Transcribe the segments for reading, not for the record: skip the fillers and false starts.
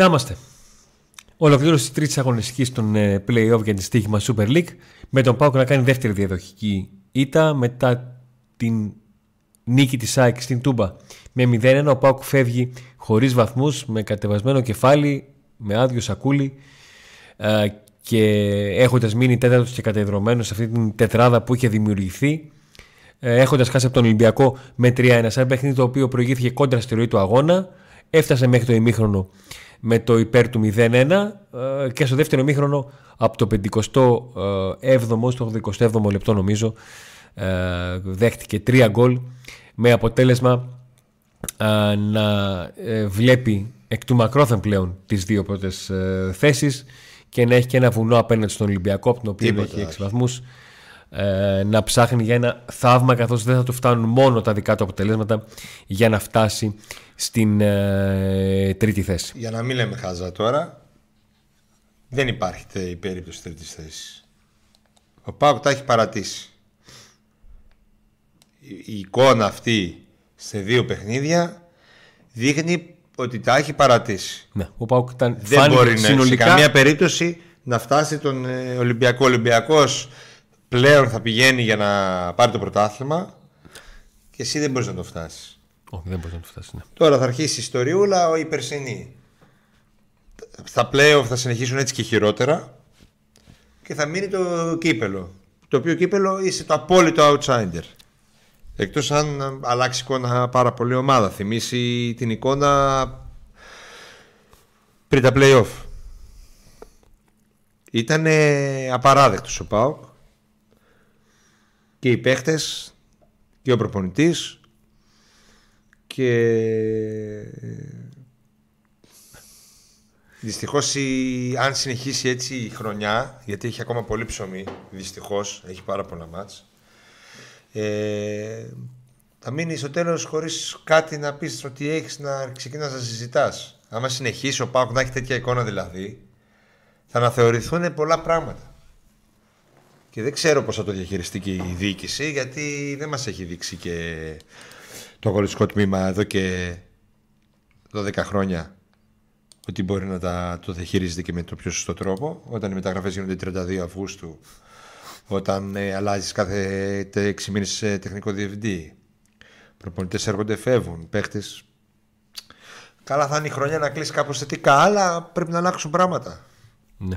Να είμαστε. Ολοκλήρωση τη τρίτη αγωνιστική των play-off για τη στοίχημα Super League, με τον ΠΑΟΚ να κάνει δεύτερη διαδοχική ήττα μετά την νίκη της ΑΕΚ στην Τούμπα με 0-1. Ο ΠΑΟΚ φεύγει χωρίς βαθμούς, με κατεβασμένο κεφάλι, με άδειο σακούλι και έχοντας μείνει τέταρτος και κατεδρωμένος σε αυτή την τετράδα που είχε δημιουργηθεί, έχοντας χάσει από τον Ολυμπιακό με 3-1. Σαν παιχνίδι το οποίο προηγήθηκε κόντρα στη ροή του αγώνα, έφτασε μέχρι το ημίχρονο με το υπέρ του 0-1 και στο δεύτερο ημίχρονο από το 57ο στο 87ο λεπτό νομίζω δέχτηκε 3 γκολ, με αποτέλεσμα να βλέπει εκ του μακρόθεν πλέον τις δύο πρώτες θέσεις και να έχει και ένα βουνό απέναντι στον Ολυμπιακό, από τον οποίο έχει 6 βαθμούς, να ψάχνει για ένα θαύμα, καθώς δεν θα του φτάνουν μόνο τα δικά του αποτελέσματα για να φτάσει στην τρίτη θέση. Για να μην λέμε χάζα τώρα, δεν υπάρχει η περίπτωση τρίτης θέσης. Ο ΠΑΟΚ τα έχει παρατήσει. Η εικόνα αυτή σε δύο παιχνίδια δείχνει ότι τα έχει παρατήσει. Ναι, ο ΠΑΟΚ ήταν, δεν μπορεί συνολικά, σε καμία περίπτωση να φτάσει τον Ολυμπιακό. Ολυμπιακός πλέον θα πηγαίνει για να πάρει το πρωτάθλημα και εσύ δεν μπορείς να το φτάσεις. Όχι, δεν μπορείς να το φτάσεις, ναι. Τώρα θα αρχίσει η ιστοριούλα η περσινή. Στα play-off θα συνεχίσουν έτσι και χειρότερα και θα μείνει το κύπελο, το οποίο κύπελο είσαι το απόλυτο outsider. Εκτός αν αλλάξει εικόνα πάρα πολύ ομάδα, θυμίσει την εικόνα πριν τα play-off. Ήταν απαράδεκτος ο ΠΑΟΚ και οι παίχτες και ο προπονητής και δυστυχώς αν συνεχίσει έτσι η χρονιά, γιατί έχει ακόμα πολύ ψωμί, δυστυχώς έχει πάρα πολλά μάτς, θα μείνει στο τέλος χωρίς κάτι να πεις ότι έχεις να ξεκινάς να συζητάς. Άμα συνεχίσει ο ΠΑΟΚ να έχει τέτοια εικόνα δηλαδή, θα αναθεωρηθούν πολλά πράγματα και δεν ξέρω πώς θα το διαχειριστεί και η διοίκηση, γιατί δεν μας έχει δείξει και το αγωνιστικό τμήμα εδώ και 12 χρόνια ότι μπορεί να το διαχειρίζεται και με το πιο σωστό τρόπο. Όταν οι μεταγραφές γίνονται 32 Αυγούστου, όταν αλλάζεις κάθε 6 μήνες τεχνικό διευθυντή, προπονητές έρχονται, φεύγουν, παίχτες. Καλά θα είναι η χρονιά να κλείσει κάπως θετικά, αλλά πρέπει να αλλάξουν πράγματα. Ναι.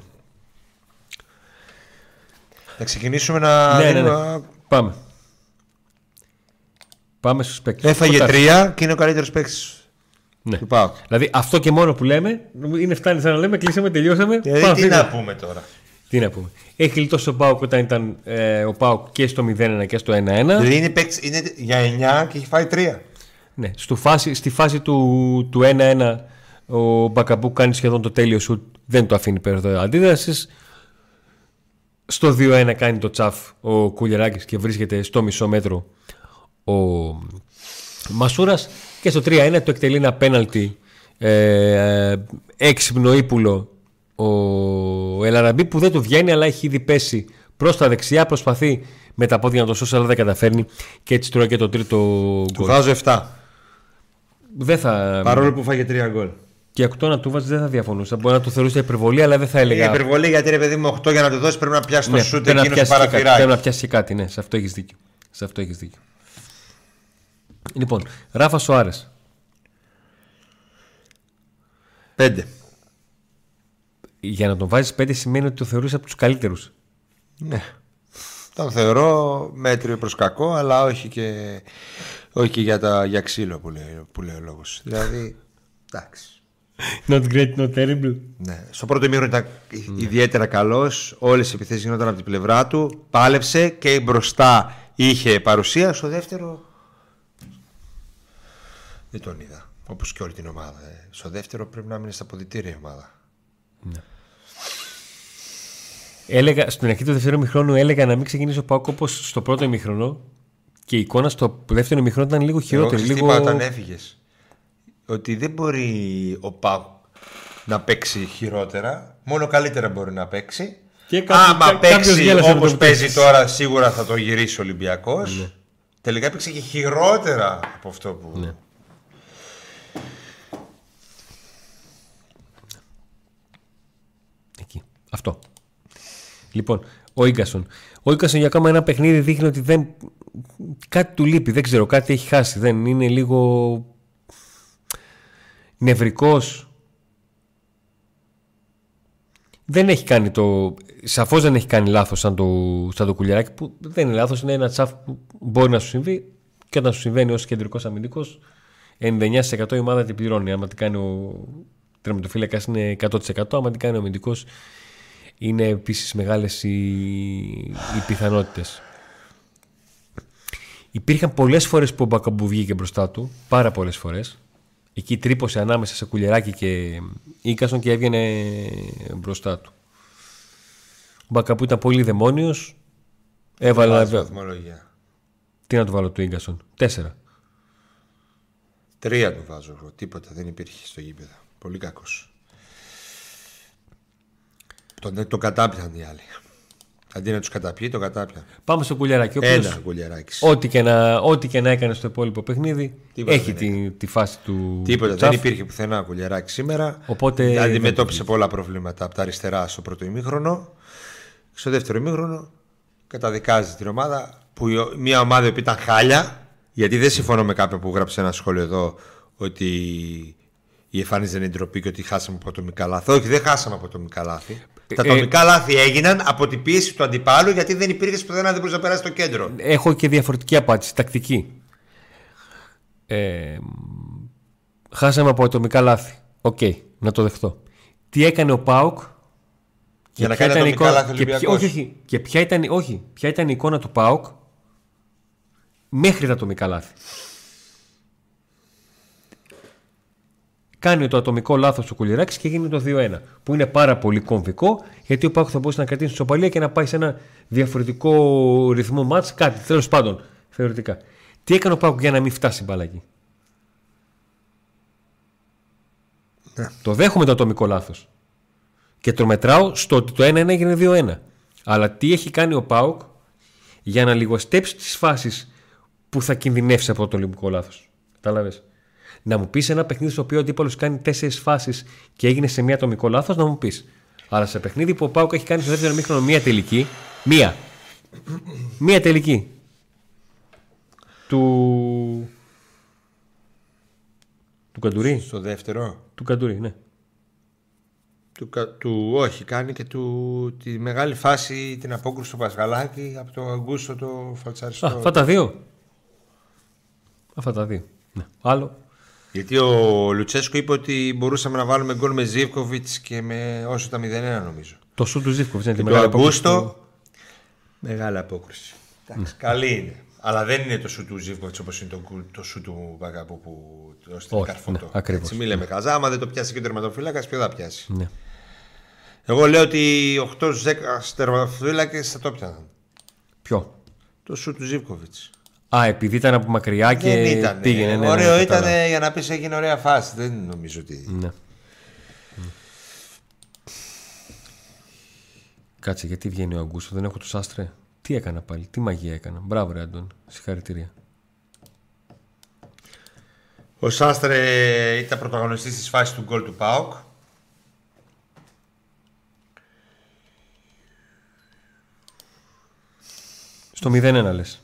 Να ξεκινήσουμε να... Ναι. Πάμε. Πάμε στους παίκτες. Έφαγε 3 και είναι ο καλύτερος παίκτης. Ναι. Δηλαδή αυτό και μόνο που λέμε είναι φτάνει σαν να λέμε κλείσαμε, τελειώσαμε. Πάμε, τι να πούμε τώρα. Τι να πούμε. Έχει λιτώσει ο ΠΑΟΚ όταν ήταν ο ΠΑΟΚ και στο 0-1 και στο 1-1. Δηλαδή είναι για 9 και έχει φάει 3. Ναι. Στη φάση του 1-1 ο Μπακαμπού κάνει σχεδόν το τέλειο σουτ, δεν το αφήνει πέρα το αντίδρασης. Στο 2-1 κάνει το τσαφ ο Κουλιαράκης και βρίσκεται στο μισό μέτρο ο Μασούρας. Και στο 3-1 το εκτελεί ένα πέναλτι έξυπνο ύπουλο ο Ελαραμπή, που δεν του βγαίνει, αλλά έχει ήδη πέσει προς τα δεξιά. Προσπαθεί με τα πόδια να το σώσει, αλλά δεν καταφέρνει και έτσι τρώει και το τρίτο γκολ. Του βάζω 7. Δεν θα... Παρόλο που φάγε 3 γκολ. Και 8 να του βάζει δεν θα διαφωνούσα. Μπορεί να το θεωρούσα υπερβολή, αλλά δεν θα έλεγα. Είναι υπερβολή, γιατί ρε παιδί μου, 8 για να το δώσει πρέπει να πιάσει το σούτ εκείνο στο παραθυράκι. Πρέπει να πιάσει κάτι, ναι, σε αυτό έχεις δίκιο. Λοιπόν, Ράφα Σοάρες. 5. Για να τον βάζεις 5 σημαίνει ότι το θεωρείς από τους καλύτερους. Ναι. Τον θεωρώ μέτριο προς κακό, αλλά όχι και για ξύλο που λέει ο λόγος. Δηλαδή, εντάξει. Not great, not terrible. Ναι. Στο πρώτο ημίχρονο ήταν ιδιαίτερα καλός. Όλες οι επιθέσεις γινόταν από την πλευρά του. Πάλεψε και μπροστά είχε παρουσία. Στο δεύτερο δεν τον είδα, όπως και όλη την ομάδα. Στο δεύτερο πρέπει να μείνει στα ποδητήρια η ομάδα. Ναι. Έλεγα, στην αρχή του δεύτερου ημιχρόνου έλεγα να μην ξεκινήσει ο ΠΑΟΚ όπως στο πρώτο ημιχρόνο, και η εικόνα στο δεύτερο ημιχρόνο ήταν λίγο χειρότερη. Εγώ λίγο... όταν έφυγες, ότι δεν μπορεί ο ΠΑΟΚ να παίξει χειρότερα, μόνο καλύτερα μπορεί να παίξει. Άμα παίξει όπως παίζει τώρα, σίγουρα θα το γυρίσει ο Ολυμπιακός. Ναι. Τελικά έπαιξε και χειρότερα από αυτό που... Ναι. Λοιπόν, ο Ίγκασον. Ο Ίγκασον για ακόμα ένα παιχνίδι δείχνει ότι δεν... κάτι του λείπει, δεν ξέρω, κάτι έχει χάσει. Δεν είναι λίγο νευρικός. Δεν έχει κάνει το... Σαφώς δεν έχει κάνει λάθος σαν το Κουλιαράκι, που δεν είναι λάθος, είναι ένα τσάφ που μπορεί να σου συμβεί και όταν σου συμβαίνει ως κεντρικός αμυντικός 99% η ομάδα την πληρώνει. Άμα την κάνει ο τερματοφύλακας είναι 100%, άμα την κάνει ο αμυντικός είναι επίσης μεγάλες οι πιθανότητες. Υπήρχαν πολλές φορές που ο Μπακαμπού βγήκε μπροστά του, πάρα πολλές φορές. Εκεί τρύπωσε ανάμεσα σε Κουλιαράκι και Ίκασον και έβγαινε μπροστά του. Ο Μπακαμπού ήταν πολύ δαιμόνιος. Έβαλα... Τι να του βάλω του Ίκασον, 4. 3 του βάζω εγώ, τίποτα δεν υπήρχε στο γήπεδο. Πολύ κακός. Το κατάπιαν οι άλλοι. Αντί να τους καταπιεί, το κατάπιαν. Πάμε στο Κουλιαράκι. Ένα Κουλιαράκι. Ό,τι και να έκανε στο υπόλοιπο παιχνίδι, τίποτα έχει τη φάση του. Τίποτα. Του δεν υπήρχε πουθενά Κουλιαράκι σήμερα. Οπότε αντιμετώπισε πολλά προβλήματα από τα αριστερά στο πρώτο ημίχρονο. Στο δεύτερο ημίχρονο καταδικάζει την ομάδα. Που μια ομάδα που ήταν χάλια, γιατί δεν συμφωνώ με κάποιον που γράψε ένα σχόλιο εδώ ότι η εμφάνιση δεν είναι ντροπή και ότι χάσαμε ατομικά λάθη. Όχι, δεν χάσαμε ατομικά λάθη. Τα ατομικά λάθη έγιναν από την πίεση του αντιπάλου, γιατί δεν υπήρχε πουθενά, δεν μπορούσε να περάσει το κέντρο. Έχω και διαφορετική απάντηση, τακτική. Χάσαμε από ατομικά λάθη. Οκ, να το δεχτώ. Τι έκανε ο ΠΑΟΚ για να κάνει ατομικά λάθη ο Ολυμπιακός? Ποια ήταν η εικόνα του ΠΑΟΚ μέχρι τα ατομικά λάθη? Κάνει το ατομικό λάθος του Κουλιαράκης και γίνει το 2-1. Που είναι πάρα πολύ κομβικό, γιατί ο ΠΑΟΚ θα μπορούσε να κρατήσει την ισοπαλία και να πάει σε ένα διαφορετικό ρυθμό μάτς. Κάτι, τέλος πάντων, θεωρητικά. Τι έκανε ο ΠΑΟΚ για να μην φτάσει μπαλάκι? Ναι. Το δέχομαι το ατομικό λάθος. Και το μετράω στο ότι το 1-1 έγινε 2-1. Αλλά τι έχει κάνει ο ΠΑΟΚ για να λιγοστέψει τις φάσεις που θα κινδυνεύσει από το ατομικό λάθος? Κατάλαβες? Να μου πεις ένα παιχνίδι στο οποίο ο αντίπαλος κάνει 4 φάσεις και έγινε σε μία ατομικό λάθος, να μου πεις. Αλλά σε παιχνίδι που ο ΠΑΟΚ έχει κάνει στο δεύτερο ημίχρονο μία τελική. Μία τελική. Του Καντουρί. Στο δεύτερο. Του Καντουρί, ναι. Όχι, κάνει και τη μεγάλη φάση, την απόκρουση του Πασγαλάκη από το Αγκούστο το φαλτσαριστό. Αυτά τα δύο. Ναι. Άλλο. Γιατί ο Λουτσέσκου είπε ότι μπορούσαμε να βάλουμε γκολ με Ζίβκοβιτς και με όσο τα 0-1 νομίζω. Το σου του Ζίβκοβιτς είναι τη μεγάλη απόκριση. Το Αγκούστο, μεγάλη απόκριση. Εντάξει, καλή είναι. Αλλά δεν είναι το σου του Ζίβκοβιτς όπως είναι το σου του Μπαγκαπού που το στην καρφωτό. Έτσι μη λέμε καζά, άμα δεν το πιάσει και ο τερματοφύλακας, ποιο θα πιάσει? Ναι. Εγώ λέω ότι 8-10 τερματοφύλακες θα το πιάναν. Ποιο? Το σου του Ζίβκοβιτς. Α, επειδή ήταν από μακριά και πήγαινε. Ναι, ωραίο ήταν για να πεις έγινε ωραία φάση. Δεν νομίζω ότι... Ναι. Κάτσε, γιατί βγαίνει ο Αγκούστο, δεν έχω τους άστρε. Τι έκανα πάλι, τι μαγεία έκανα. Μπράβο ρε Αντών, συγχαρητήρια. Ο Σάστρε ήταν πρωταγωνιστής της φάσης του γκολ του ΠΑΟΚ. Στο 0-1 λες.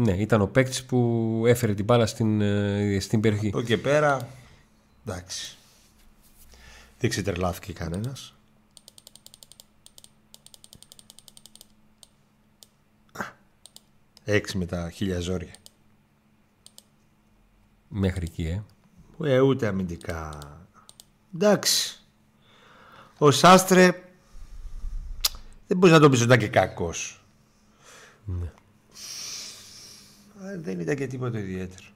Ναι, ήταν ο παίκτης που έφερε την μπάλα στην περιοχή. Από και πέρα, εντάξει. Δεν ξετρελάθηκε κανένας. Έξι με τα 1000 ζόρια. Μέχρι εκεί, ούτε αμυντικά. Εντάξει. Ο Σάστρε δεν μπορείς να το πεις ότι ήταν και κακός. Ναι. Δεν ήταν και τίποτα ιδιαίτερο.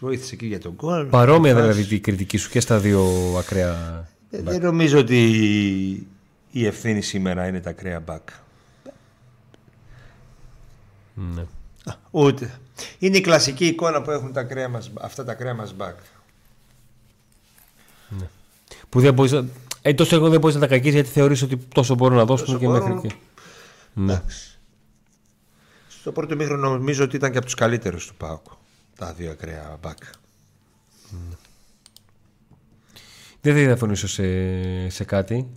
Βοήθησε εκεί για τον γκολ. Παρόμοια δηλαδή η κριτική σου και στα δύο ακραία. Δεν νομίζω ότι η ευθύνη σήμερα είναι τα ακραία μπακ. Ναι. Ούτε. Είναι η κλασική εικόνα που έχουν αυτά τα ακραία μας μπακ. Ναι. Που δεν μπορείς τόσο εγώ δεν μπορείς να τα κακίσεις, γιατί θεωρείς ότι τόσο μπορούν να δώσουν και μέχρι εκεί. Εντάξει. Το πρώτο ημίχρονο νομίζω ότι ήταν και από τους καλύτερους του ΠΑΟΚ. Τα δύο ακραία μπακ. Δεν θα διαφωνήσω σε κάτι.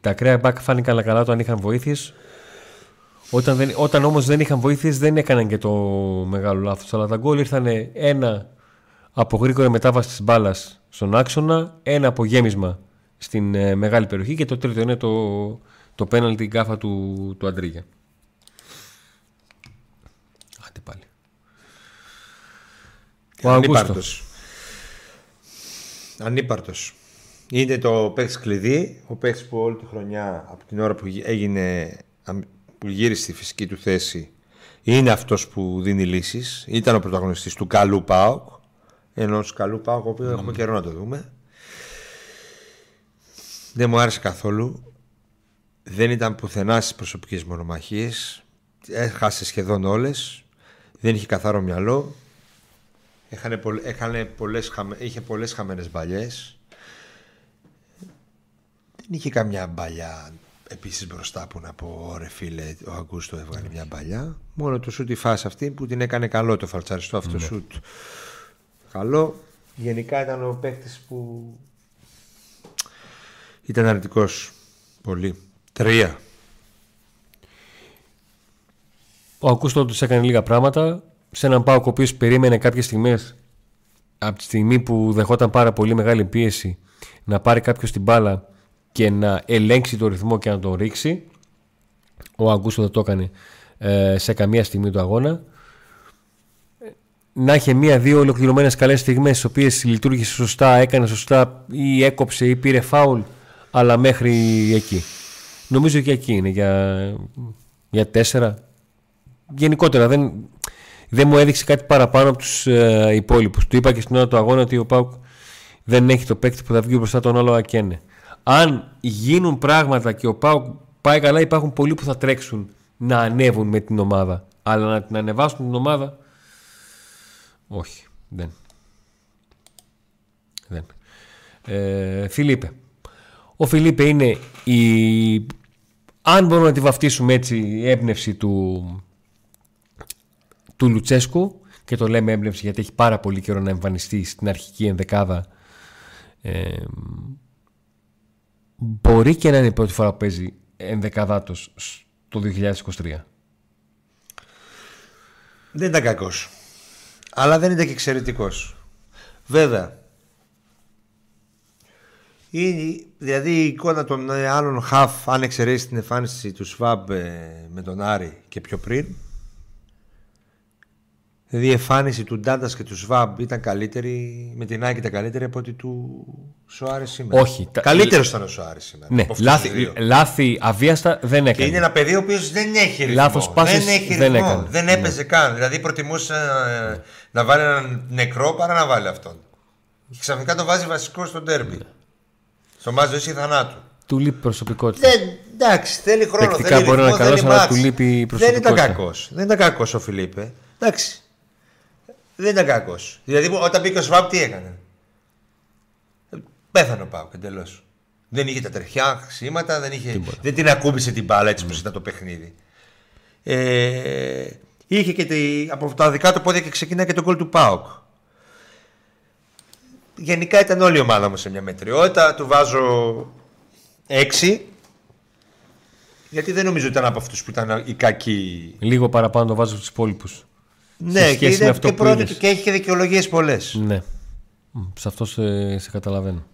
Τα ακραία μπακ φάνηκαν καλά όταν είχαν βοήθειες. Όταν όμως δεν είχαν βοήθειες, δεν έκαναν και το μεγάλο λάθος. Αλλά τα γκολ ήρθαν ένα από γρήγορη μετάβαση της μπάλας στον άξονα, ένα από γέμισμα στην μεγάλη περιοχή και το τρίτο είναι το πέναλτι γκάφα του Αντρίγια. Άντε πάλι. Ο Αυγούστος. Ανύπαρτος. Είναι το παίκτης κλειδί, ο παίκτης που όλη τη χρονιά από την ώρα που γύρισε στη φυσική του θέση είναι αυτός που δίνει λύσεις. Ήταν ο πρωταγωνιστής του καλού ΠΑΟΚ, ενός καλού ΠΑΟΚ, ο οποίος έχουμε καιρό να το δούμε. Δεν μου άρεσε καθόλου. Δεν ήταν πουθενά στις προσωπικές μονομαχίες. Έχασε σχεδόν όλες. Δεν είχε καθαρό μυαλό. Είχε πολλές χαμένες μπαλιές. Δεν είχε καμιά μπαλιά επίσης μπροστά που να πω, ωραία φίλε, ο Αγκούστο έβγαλε μια μπαλιά. Μόνο το σουτ η φάση αυτή που την έκανε καλό, το φαλτσαριστό αυτό σουτ. Καλό. Γενικά ήταν ο παίκτης που ήταν αρνητικός πολύ. 3. Ο Αγκούστο τους έκανε λίγα πράγματα. Σε έναν ΠΑΟΚ ο οποίος περίμενε κάποιες στιγμές από τη στιγμή που δεχόταν πάρα πολύ μεγάλη πίεση να πάρει κάποιος την μπάλα και να ελέγξει το ρυθμό και να τον ρίξει. Ο Αγκούστο δεν το έκανε σε καμία στιγμή του αγώνα. Να είχε μία-δύο ολοκληρωμένες καλές στιγμές στις οποίες λειτουργήσε σωστά, έκανε σωστά ή έκοψε ή πήρε φάουλ, αλλά μέχρι εκεί. Νομίζω και εκεί είναι για 4. Γενικότερα δεν μου έδειξε κάτι παραπάνω από τους υπόλοιπους. Του είπα και στην ώρα του αγώνα ότι ο ΠΑΟΚ δεν έχει το παίκτη που θα βγει μπροστά τον άλλο Ακένε. Αν γίνουν πράγματα και ο ΠΑΟΚ πάει καλά, υπάρχουν πολλοί που θα τρέξουν να ανέβουν με την ομάδα. Αλλά να την ανεβάσουν την ομάδα, όχι, δεν. Φιλίπε. Ο Φιλίπε είναι η, αν μπορούμε να τη βαφτίσουμε έτσι, η έμπνευση του Λουτσέσκου. Και το λέμε έμπνευση γιατί έχει πάρα πολύ καιρό να εμφανιστεί στην αρχική ενδεκάδα. Μπορεί και να είναι η πρώτη φορά που παίζει ενδεκαδάτος το 2023. Δεν ήταν κακός, αλλά δεν ήταν και εξαιρετικός. Βέβαια δηλαδή η εικόνα των άλλων χαφ, αν εξαιρέσει την εμφάνιση του Σβάμπ με τον Άρη και πιο πριν, δηλαδή η εμφάνιση του Ντάντας και του Σβάμπ ήταν καλύτερη, με την Άκη ήταν καλύτερη από ότι του Σοάρες σήμερα. Όχι. Καλύτερος ήταν ο Σοάρες σήμερα. Ναι, λάθη αβίαστα δεν έκανε. Και είναι ένα παιδί ο οποίος δεν έχει ρυθμό. Λάθος πάσης δεν έπαιζε καν. Δηλαδή προτιμούσε να βάλει έναν νεκρό παρά να βάλει αυτόν. Και ξαφνικά το βάζει βασικό στο ντέρμπι. Στο μάτς ζωής και θανάτου. Του λείπει προσωπικότητα. Εντάξει, θέλει χρόνο. Τεκτικά μπορεί να είναι καλός, αλλά του λείπει προσωπικότητα. Δεν ήταν κακός ο Φιλίπε. Εντάξει. Δεν ήταν κακός. Δηλαδή όταν μπήκε ο Σβάμπ τι έκανε? Πέθανε ο ΠΑΟΚ εντελώς. Δεν είχε τα τρεχιά σήματα, δεν την ακούμπησε την μπάλα έτσι όπως ήταν το παιχνίδι. Είχε και από τα δικά του πόδια και ξεκινάει και το γκολ του ΠΑΟΚ. Γενικά ήταν όλη η ομάδα μου σε μια μετριότητα. Του βάζω 6. Γιατί δεν νομίζω ότι ήταν από αυτούς που ήταν οι κακοί. Λίγο παραπάνω το βάζω στους υπόλοιπους. Ναι, και είναι αυτό που είναι. Και έχει και δικαιολογίες πολλές. Ναι. Σε αυτό σε καταλαβαίνω.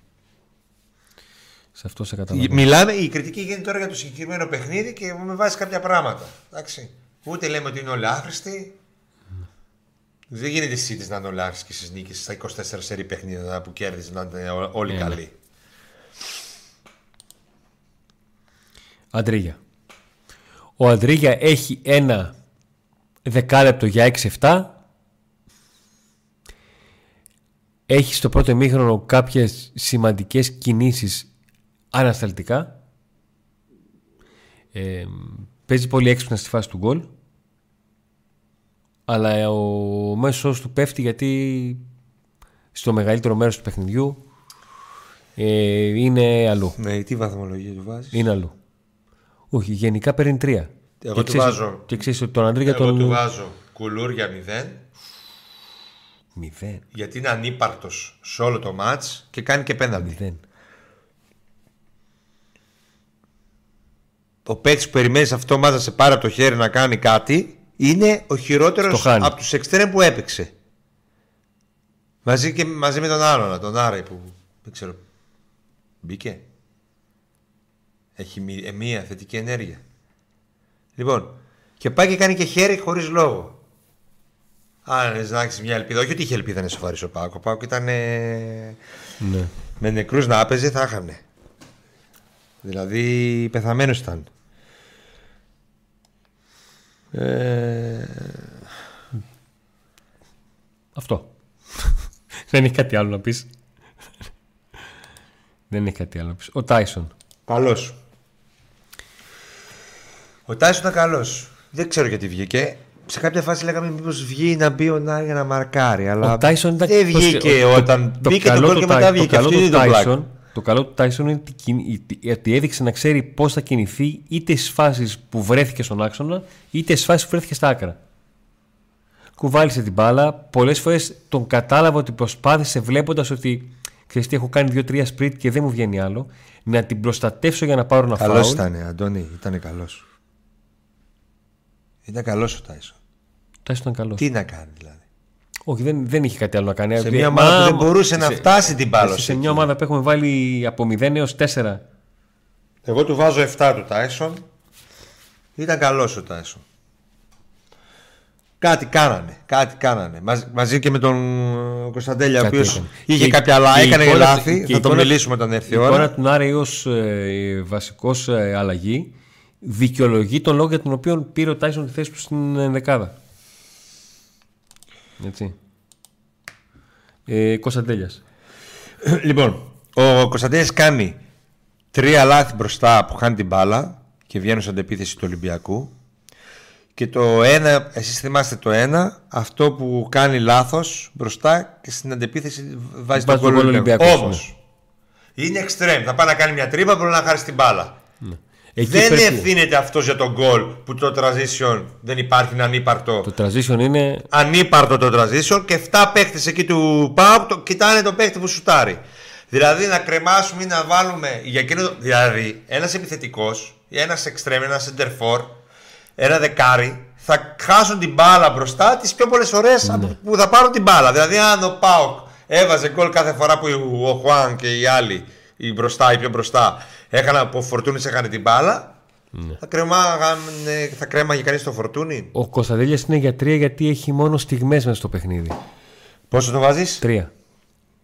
Μιλάμε, η κριτική γίνεται τώρα για το συγκεκριμένο παιχνίδι και με βάζει κάποια πράγματα. Εντάξει. Ούτε λέμε ότι είναι όλοι άχρηστοι. Δεν γίνεται εσύ να είναι όλοι άχρηστοι στις νίκες, στα 24 σερί παιχνίδια που κέρδιζε να είναι όλοι καλοί. Αντρίγια. Ο Αντρίγια έχει ένα δεκάλεπτο για 6-7. Έχει στο πρώτο ημίχρονο κάποιες σημαντικές κινήσεις ανασταλτικά. Παίζει πολύ έξυπνα στη φάση του γκολ. Αλλά ο μέσος του πέφτει γιατί στο μεγαλύτερο μέρος του παιχνιδιού είναι αλλού. Ναι, τι βαθμολογία του βάζεις? Είναι αλλού. Όχι, γενικά παίρνει 3. Εγώ του βάζω. Και ξέρεις ότι τον Αντρίγια τον... Εγώ του βάζω κουλούρια 0. Γιατί είναι ανύπαρτος σε όλο το μάτς και κάνει και πέναλτι. ο παίκτης που περιμένει αυτό μάζα σε πάρα το χέρι να κάνει κάτι, είναι ο χειρότερος από τους εξτρέμ που έπαιξε. Μαζί με τον άλλον, τον Άρη που δεν ξέρω. Μπήκε. Έχει μία θετική ενέργεια. Λοιπόν, και πάει και κάνει και χέρι χωρίς λόγο. Αν να έχεις μια ελπίδα. Όχι ότι είχε ελπίδα να σοφαρίσει ο Πάκο. Ο Πάκο ήταν. Ναι. Με νεκρούς να έπαιζε θα είχανε. Δηλαδή πεθαμένος ήταν. Αυτό. Δεν έχει κάτι άλλο να πεις. Δεν έχει κάτι άλλο να πεις. Ο Τάισον. Καλός. Ο Τάισον ήταν καλός. Δεν ξέρω γιατί βγήκε. Σε κάποια φάση λέγαμε μήπως βγει να μπει ο Νάρη για να μαρκάρει. Αλλά δεν βγήκε όταν μπήκε το κόλ και μετά βγήκε. Το καλό του Τάισον είναι ότι έδειξε να ξέρει πώς θα κινηθεί είτε στις φάσεις που βρέθηκε στον άξονα είτε στις φάσεις που βρέθηκε στα άκρα. Κουβάλισε την μπάλα. Πολλές φορές τον κατάλαβα ότι προσπάθησε βλέποντας ότι ξέρεις τι, έχω κάνει 2-3 σπριτ και δεν μου βγαίνει άλλο, να την προστατεύσω για να πάρω ένα φάουλ. Καλός ήταν, Αντώνη, ήταν καλός. Ήταν καλός ο Τάισον. Ο Τάισον ήταν καλός. Τι να κάνει δηλαδή. Όχι, δεν είχε κάτι άλλο να κάνει. Σε μια ομάδα που δεν μπορούσε να φτάσει την μπάλα. Σε μια ομάδα που έχουμε βάλει από 0 έως 4. Εγώ του βάζω 7 του Τάισον. Ήταν καλός ο Τάισον. Κάτι κάνανε. Μαζί και με τον Κωνσταντέλια, ο οποίος είχε κάποια λάθη. Έκανε λάθη. Θα το μιλήσουμε όταν έρθει η ώρα. Η εικόνα του Νάρη ως βασικός αλλαγή δικαιολογεί τον λόγο για τον οποίο πήρε ο Τάισον τη θέση του στην δεκάδα. Έτσι. Κωνσταντέλιας. Λοιπόν, ο Κωνσταντέλιας κάνει 3 λάθη μπροστά που χάνει την μπάλα και βγαίνουν σε αντεπίθεση του Ολυμπιακού. Και το ένα, εσείς θυμάστε το ένα, αυτό που κάνει λάθος μπροστά και στην αντεπίθεση βάζει τον γκολ του Ολυμπιακού. Όμως είναι εξτρέμ. Θα πάει να κάνει μια τρύπα, μπορεί να χάσει την μπάλα. Ναι. Δεν ευθύνεται αυτός για τον γκολ που το transition δεν υπάρχει, είναι ανύπαρτο. Το transition είναι. Ανύπαρτο το transition και 7 παίχτες εκεί του ΠΑΟΚ κοιτάνε τον παίχτη που σουτάρει. Δηλαδή να κρεμάσουμε ή να βάλουμε. Για εκείνο, δηλαδή ένας επιθετικός, ένας extreme, ένας center 4, ένα δεκάρι θα χάσουν την μπάλα μπροστά τις πιο πολλές φορές που θα πάρουν την μπάλα. Δηλαδή αν ο ΠΑΟΚ έβαζε γκολ κάθε φορά που ο Χουάν και οι άλλοι. Ή μπροστά ή πιο μπροστά από Φορτούνης έκανε την μπάλα, ναι. Θα κρέμαγε κανείς το Φορτούνη. Ο Κωνσταντέλιας είναι για 3 γιατί έχει μόνο στιγμές μέσα στο παιχνίδι. Πόσο το βάζεις? 3.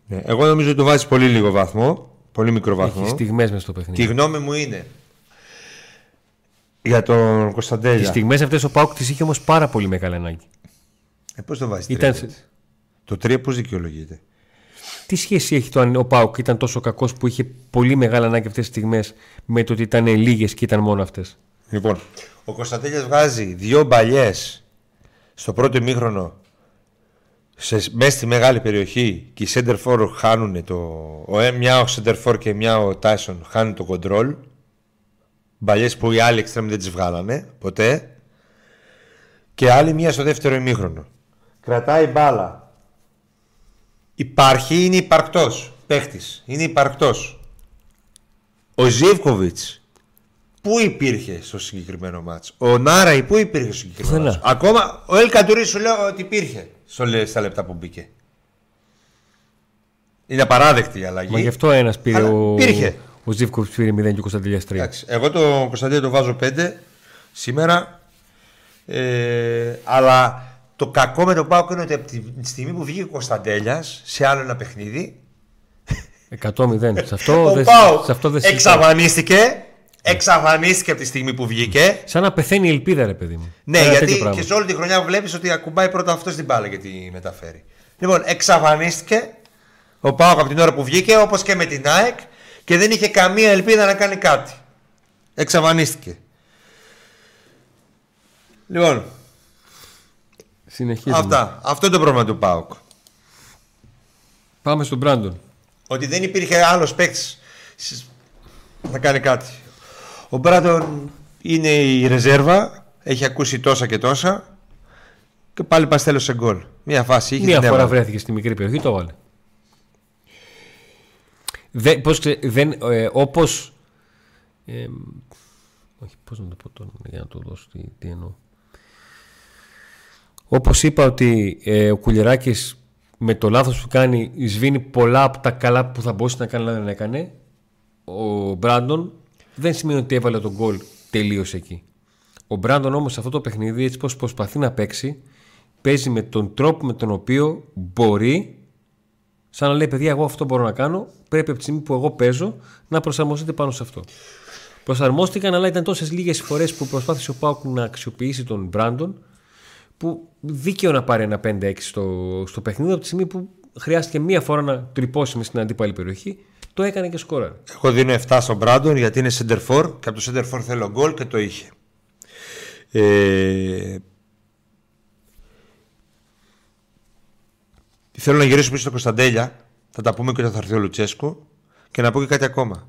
Ναι. Εγώ νομίζω ότι το βάζεις πολύ λίγο βαθμό. Πολύ μικρό βαθμό. Έχει στιγμές μέσα στο παιχνίδι. Τη γνώμη μου είναι για τον Κωνσταντέλια. Τις στιγμές αυτές ο ΠΑΟΚ τις είχε όμως πάρα πολύ μεγάλη ανάγκη. Πώς το βάζεις 3? Το 3 πώς δικαιολογείται? Τι σχέση έχει το αν ο ΠΑΟΚ ήταν τόσο κακός που είχε πολύ μεγάλη ανάγκη αυτές τις στιγμές με το ότι ήταν λίγες και ήταν μόνο αυτές? Λοιπόν, ο Κωνσταντέλιας βγάζει 2 μπαλιές στο πρώτο ημίχρονο μέσα στη μεγάλη περιοχή και οι center for χάνουν μια ο center for και μια ο Tyson χάνουν το control. Μπαλιές που οι άλλοι extreme δεν τις βγάλανε ποτέ. Και άλλη μια στο δεύτερο ημίχρονο. Κρατάει μπάλα. Υπάρχει, είναι υπαρκτός παίχτης, είναι υπαρκτός. Ο Ζίβκοβιτς πού υπήρχε στο συγκεκριμένο μάτς? Ο Νάραη πού υπήρχε στο συγκεκριμένο μάτς? Ακόμα ο Ελ Καντουρί σου λέω ότι υπήρχε στα λεπτά που μπήκε. Είναι απαράδεκτη η αλλαγή. Μα γι' αυτό ένας πήρε. Αλλά ο Ζίβκοβιτς πήρε 0 και ο Κωνσταντέλιας 3. Εγώ το Κωνσταντέλια το βάζω 5 σήμερα. Αλλά το κακό με τον ΠΑΟΚ είναι ότι από τη στιγμή που βγήκε ο Κωνσταντέλιας σε άλλο ένα παιχνίδι 100-0. Ο ΠΑΟΚ εξαφανίστηκε από τη στιγμή που βγήκε. Σαν να πεθαίνει η ελπίδα, ρε παιδί μου. Ναι, γιατί και σε όλη τη χρονιά βλέπεις ότι ακουμπάει πρώτα αυτός την μπάλα και τη μεταφέρει. Λοιπόν, εξαφανίστηκε ο ΠΑΟΚ από την ώρα που βγήκε, όπως και με την ΑΕΚ, και δεν είχε καμία ελπίδα να κάνει κάτι. Εξαφανίστηκε. Λοιπόν. Αυτό είναι το πρόβλημα του ΠΑΟΚ. Πάμε στον Μπράντον. Ότι δεν υπήρχε άλλος παίκτης να κάνει κάτι. Ο Μπράντον είναι η ρεζέρβα. Έχει ακούσει τόσα και τόσα. Και πάλι παστέλωσε γκολ. Μία φάση είχε. Μία φορά βρέθηκε στη μικρή περιοχή, το βάλε. Όπως Όχι, πώς να το πω τώρα, για να το δώσω τι εννοώ. Όπως είπα ότι ο Κουλιεράκης με το λάθος που κάνει σβήνει πολλά από τα καλά που θα μπορούσε να κάνει, αλλά δεν έκανε. Ο Μπράντον δεν σημαίνει ότι έβαλε τον γκολ, τελείωσε εκεί. Ο Μπράντον όμως σε αυτό το παιχνίδι, έτσι πως προσπαθεί να παίξει, παίζει με τον τρόπο με τον οποίο μπορεί, σαν να λέει παιδιά εγώ αυτό μπορώ να κάνω, πρέπει από τη στιγμή που εγώ παίζω να προσαρμοστείτε πάνω σε αυτό. Προσαρμόστηκαν, αλλά ήταν τόσες λίγες φορές που προσπάθησε ο ΠΑΟΚ να αξιοποιήσει τον Μπράντον, που δίκαιο να πάρει ένα 5-6 στο παιχνίδι, από τη στιγμή που χρειάστηκε μία φορά να τρυπώσει στην αντίπαλη περιοχή, το έκανε και σκόραρε. Εγώ δίνω 7 στον Μπράντον γιατί είναι center 4 και από το center 4 θέλω γκολ και το είχε. Θέλω να γυρίσω πίσω στο Κωνσταντέλια, θα τα πούμε και όταν θα έρθει ο Λουτσέσκου, και να πω και κάτι ακόμα.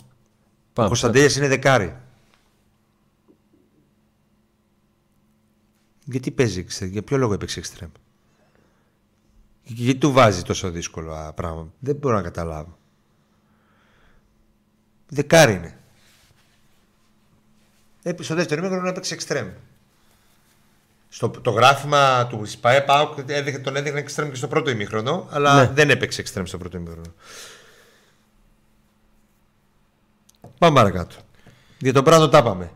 Πάμε, ο Κωνσταντέλιας είναι δεκάρι. Γιατί παίζει, για ποιο λόγο έπαιξε εξτρέμ? Γιατί του βάζει τόσο δύσκολο πράγμα? Δεν μπορώ να καταλάβω. Δεκάρι είναι. Στο δεύτερο μήκρο έπαιξε εξτρέμ. Το γράφημα του ΣΠΑΕ ΠΑΟΚ τον έδειχνε εξτρέμ και στο πρώτο ημίχρονο, αλλά ναι, δεν έπαιξε εξτρέμ στο πρώτο ημίχρονο. Πάμε παρακάτω. Για τον Πράντο τα πάμε.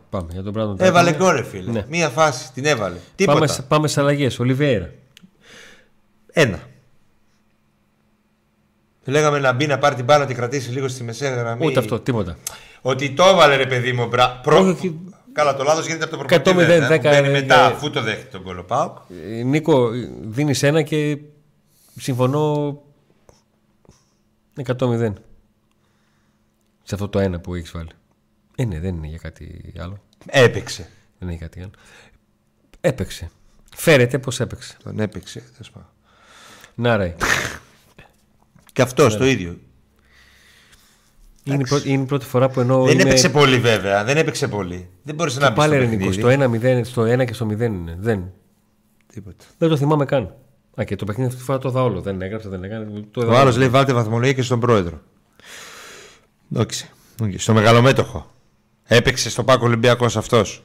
Έβαλε γκολ, φίλε. Ναι. Μία φάση την έβαλε. Τίποτα. Πάμε σε αλλαγές. Ολιβέρα. Ένα. Λέγαμε να μπει να πάρει την μπάλα, να την κρατήσει λίγο στη μεσαία γραμμή. Ούτε αυτό, τίποτα. Ότι το έβαλε ρε παιδί μου. Καλά, το λάθος γίνεται από το προπονητή. Μπαίνει μετά, αφού το δέχεται τον γκολ ο ΠΑΟΚ. Νίκο, δίνεις ένα και συμφωνώ 100-0. Σε αυτό το ένα που έχεις βάλει. Ναι, δεν είναι για κάτι άλλο. Έπαιξε. Δεν είναι για κάτι άλλο. Έπαιξε. Φέρεται πως έπαιξε. Τον έπαιξε. Να ρε. Και αυτός το ίδιο. Είναι η πρώτη φορά που ενώ. Δεν έπαιξε πολύ, βέβαια. Δεν έπαιξε πολύ. Δεν μπορούσε να μπει. Πάλι Νίκο. Στο 1-0, στο 1 και στο 0 είναι. Δεν το θυμάμαι καν. Α, και το παιχνίδι αυτή τη φορά το δα όλο. Δεν έγραψα, δεν έκανε. Ο άλλος λέει βάλτε βαθμολογία και στον πρόεδρο. Εντάξει. Στο μεγαλομέτωχο. Έπαιξε στο ΠΑΟΚ Ολυμπιακός αυτός.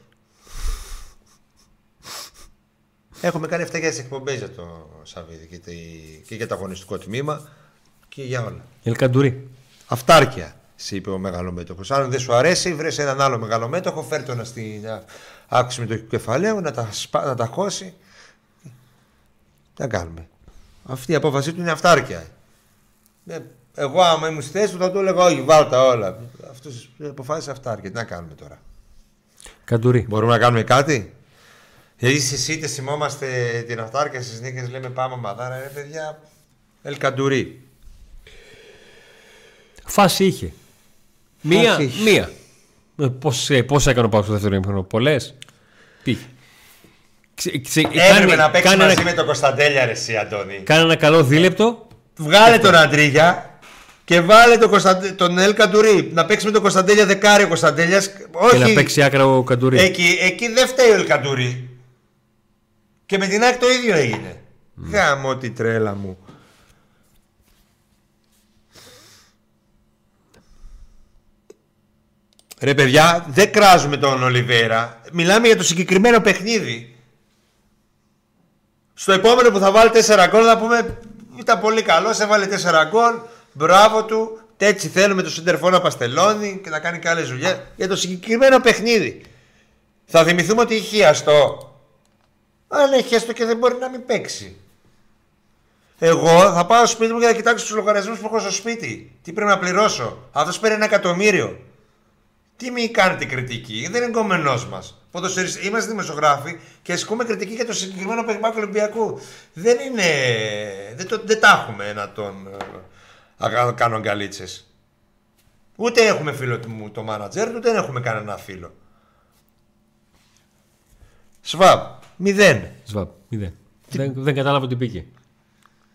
Έχουμε κάνει 7.000 εκπομπές για το Σαββίδι και για το αγωνιστικό τμήμα και για όλα. Ελκαντουρί. Αυτάρκεια, σε είπε ο μεγαλομέτωχος. Αν δεν σου αρέσει, βρες έναν άλλο μεγαλομέτωχο, φέρ' το να άκουσε με το κεφαλαίο, να τα χώσει. Τι να κάνουμε. Αυτή η απόφασή του είναι αυτάρκεια. Εγώ, άμα ήμουν στη θέση του, θα του έλεγα όχι, βάλω τα όλα. Αυτό αποφάσισε αυτάρκεια. Τι να κάνουμε τώρα. Καντουρί. Μπορούμε να κάνουμε κάτι. Γιατί στις ήττες θυμόμαστε την αυτάρκεια, στις νίκες λέμε πάμε μαδάρα. Ρε παιδιά, Ελκαντουρί. Φάση είχε. Μία. Πώς έκανε ο Πάκος στο δεύτερο ημίχρονο? Πολλές. Πήγε. Έπρεπε να παίξει μαζί με τον Κωνσταντέλια, ρε εσύ, Αντώνη. Κάνε ένα καλό δίλεπτο. Βγάλε τον Αντρίγια. Και βάλε τον Ελ Καντουρί. Να παίξει με τον Κωνσταντέλια δεκάρι ο Κωνσταντέλιας. Όχι. Και να παίξει άκρα ο Καντουρί. Εκεί δεν φταίει ο Ελ Καντουρί. Και με την άκρη το ίδιο έγινε. Γάμω τη τρέλα μου. Ρε παιδιά, δεν κράζουμε τον Ολιβέρα. Μιλάμε για το συγκεκριμένο παιχνίδι. Στο επόμενο που θα βάλει 4 γκολ θα πούμε ήταν πολύ καλός, έβαλε 4 γκολ. Μπράβο του, έτσι θέλουμε το σύντερφο να παστελώνει και να κάνει και άλλες δουλειές. Για το συγκεκριμένο παιχνίδι. Θα θυμηθούμε ότι είχε χιαστό. Αλλά έχει χιαστό και δεν μπορεί να μην παίξει. Εγώ θα πάω στο σπίτι μου για να κοιτάξω τους λογαριασμούς που έχω στο σπίτι. Τι πρέπει να πληρώσω. Αυτός παίρνει 1 εκατομμύριο. Τι μη κάνετε κριτική, δεν είναι κομμενός μας. Είμαστε δημοσιογράφοι και ασκούμε κριτική για το συγκεκριμένο παιχνίδι Ολυμπιακού. Δεν είναι. Δεν τα έχουμε να τον. Κάνουν γκαλίτσες. Ούτε έχουμε φίλο μου το μάνατζερ, ούτε έχουμε κανένα φίλο. Σβάπ, μηδέν. Δεν κατάλαβα τι πήγε.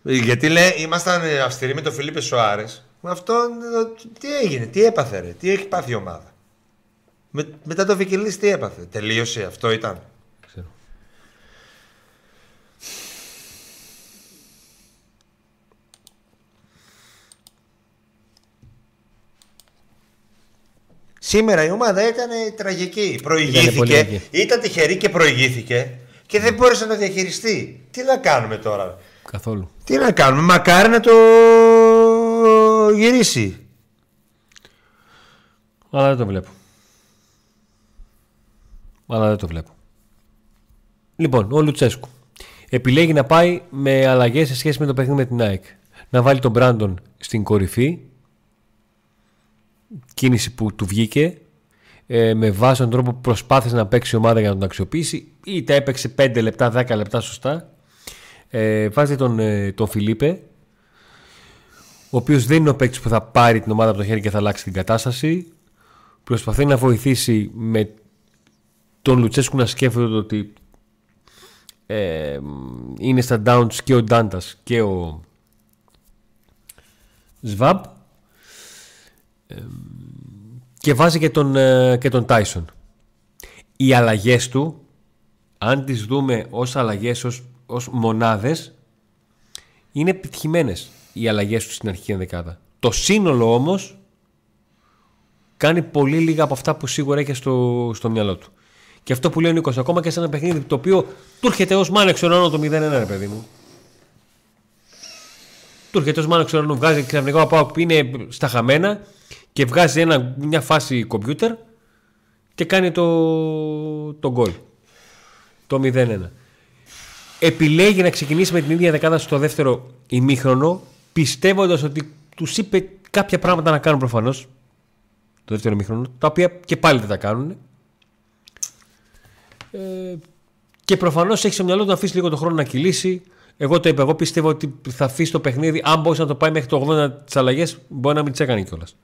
Γιατί λέει, ήμασταν αυστηροί με τον Φιλίπε Σοάρες. Με αυτόν, τι έγινε, τι έπαθε ρε, τι έχει πάθει η ομάδα. Μετά το Βικυλής τι έπαθε, τελείωσε, αυτό ήταν. Ξέρω. Σήμερα η ομάδα έκανε τραγική. Προηγήθηκε. Ήταν τυχερή και προηγήθηκε. Και δεν μπόρεσε να το διαχειριστεί. Τι να κάνουμε τώρα. Καθόλου. Τι να κάνουμε. Μακάρι να το γυρίσει. Αλλά δεν το βλέπω. Λοιπόν, ο Λουτσέσκου επιλέγει να πάει με αλλαγές σε σχέση με το παιχνίδι με την ΑΕΚ. Να βάλει τον Μπράντον στην κορυφή. Κίνηση που του βγήκε. Με βάση τον τρόπο που προσπάθησε να παίξει η ομάδα για να τον αξιοποιήσει. Ή τα έπαιξε 5 λεπτά, 10 λεπτά σωστά. Βάζει τον Φιλίπε, ο οποίος δεν είναι ο παίκτης που θα πάρει την ομάδα από το χέρι και θα αλλάξει την κατάσταση. Προσπαθεί να βοηθήσει με τον Λουτσέσκου να σκέφτεται ότι είναι στα downs και ο Ντάντας και ο Σβάμπ, και βάζει και τον Τάισον. Οι αλλαγές του, αν τις δούμε ως αλλαγές, ως μονάδες, είναι επιτυχημένες οι αλλαγές του στην αρχική ενδεκάδα. Το σύνολο όμως κάνει πολύ λίγα από αυτά που σίγουρα έχει στο μυαλό του. Και αυτό που λέει ο Νίκος, ακόμα και σε ένα παιχνίδι το οποίο του έρχεται ως μάνα εξωρώνω το 0-1, ρε παιδί μου. Του έρχεται ως μάνα εξωρώνω, βγάζει ξαφνικά ο ΠΑΟΚ που είναι στα χαμένα και βγάζει μια φάση κομπιούτερ και κάνει το γκολ. Το 0-1. Επιλέγει να ξεκινήσει με την ίδια δεκάδα στο δεύτερο ημίχρονο, πιστεύοντας ότι τους είπε κάποια πράγματα να κάνουν προφανώς το δεύτερο ημίχρονο, τα οποία και πάλι δεν τα κάνουν. Και προφανώς έχει στο μυαλό του να αφήσει λίγο τον χρόνο να κυλήσει. Εγώ το είπα, εγώ πιστεύω ότι θα αφήσει το παιχνίδι. Αν μπορούσε να το πάει μέχρι το 80 τις αλλαγές, μπορεί να μην τις έκανε κιόλας.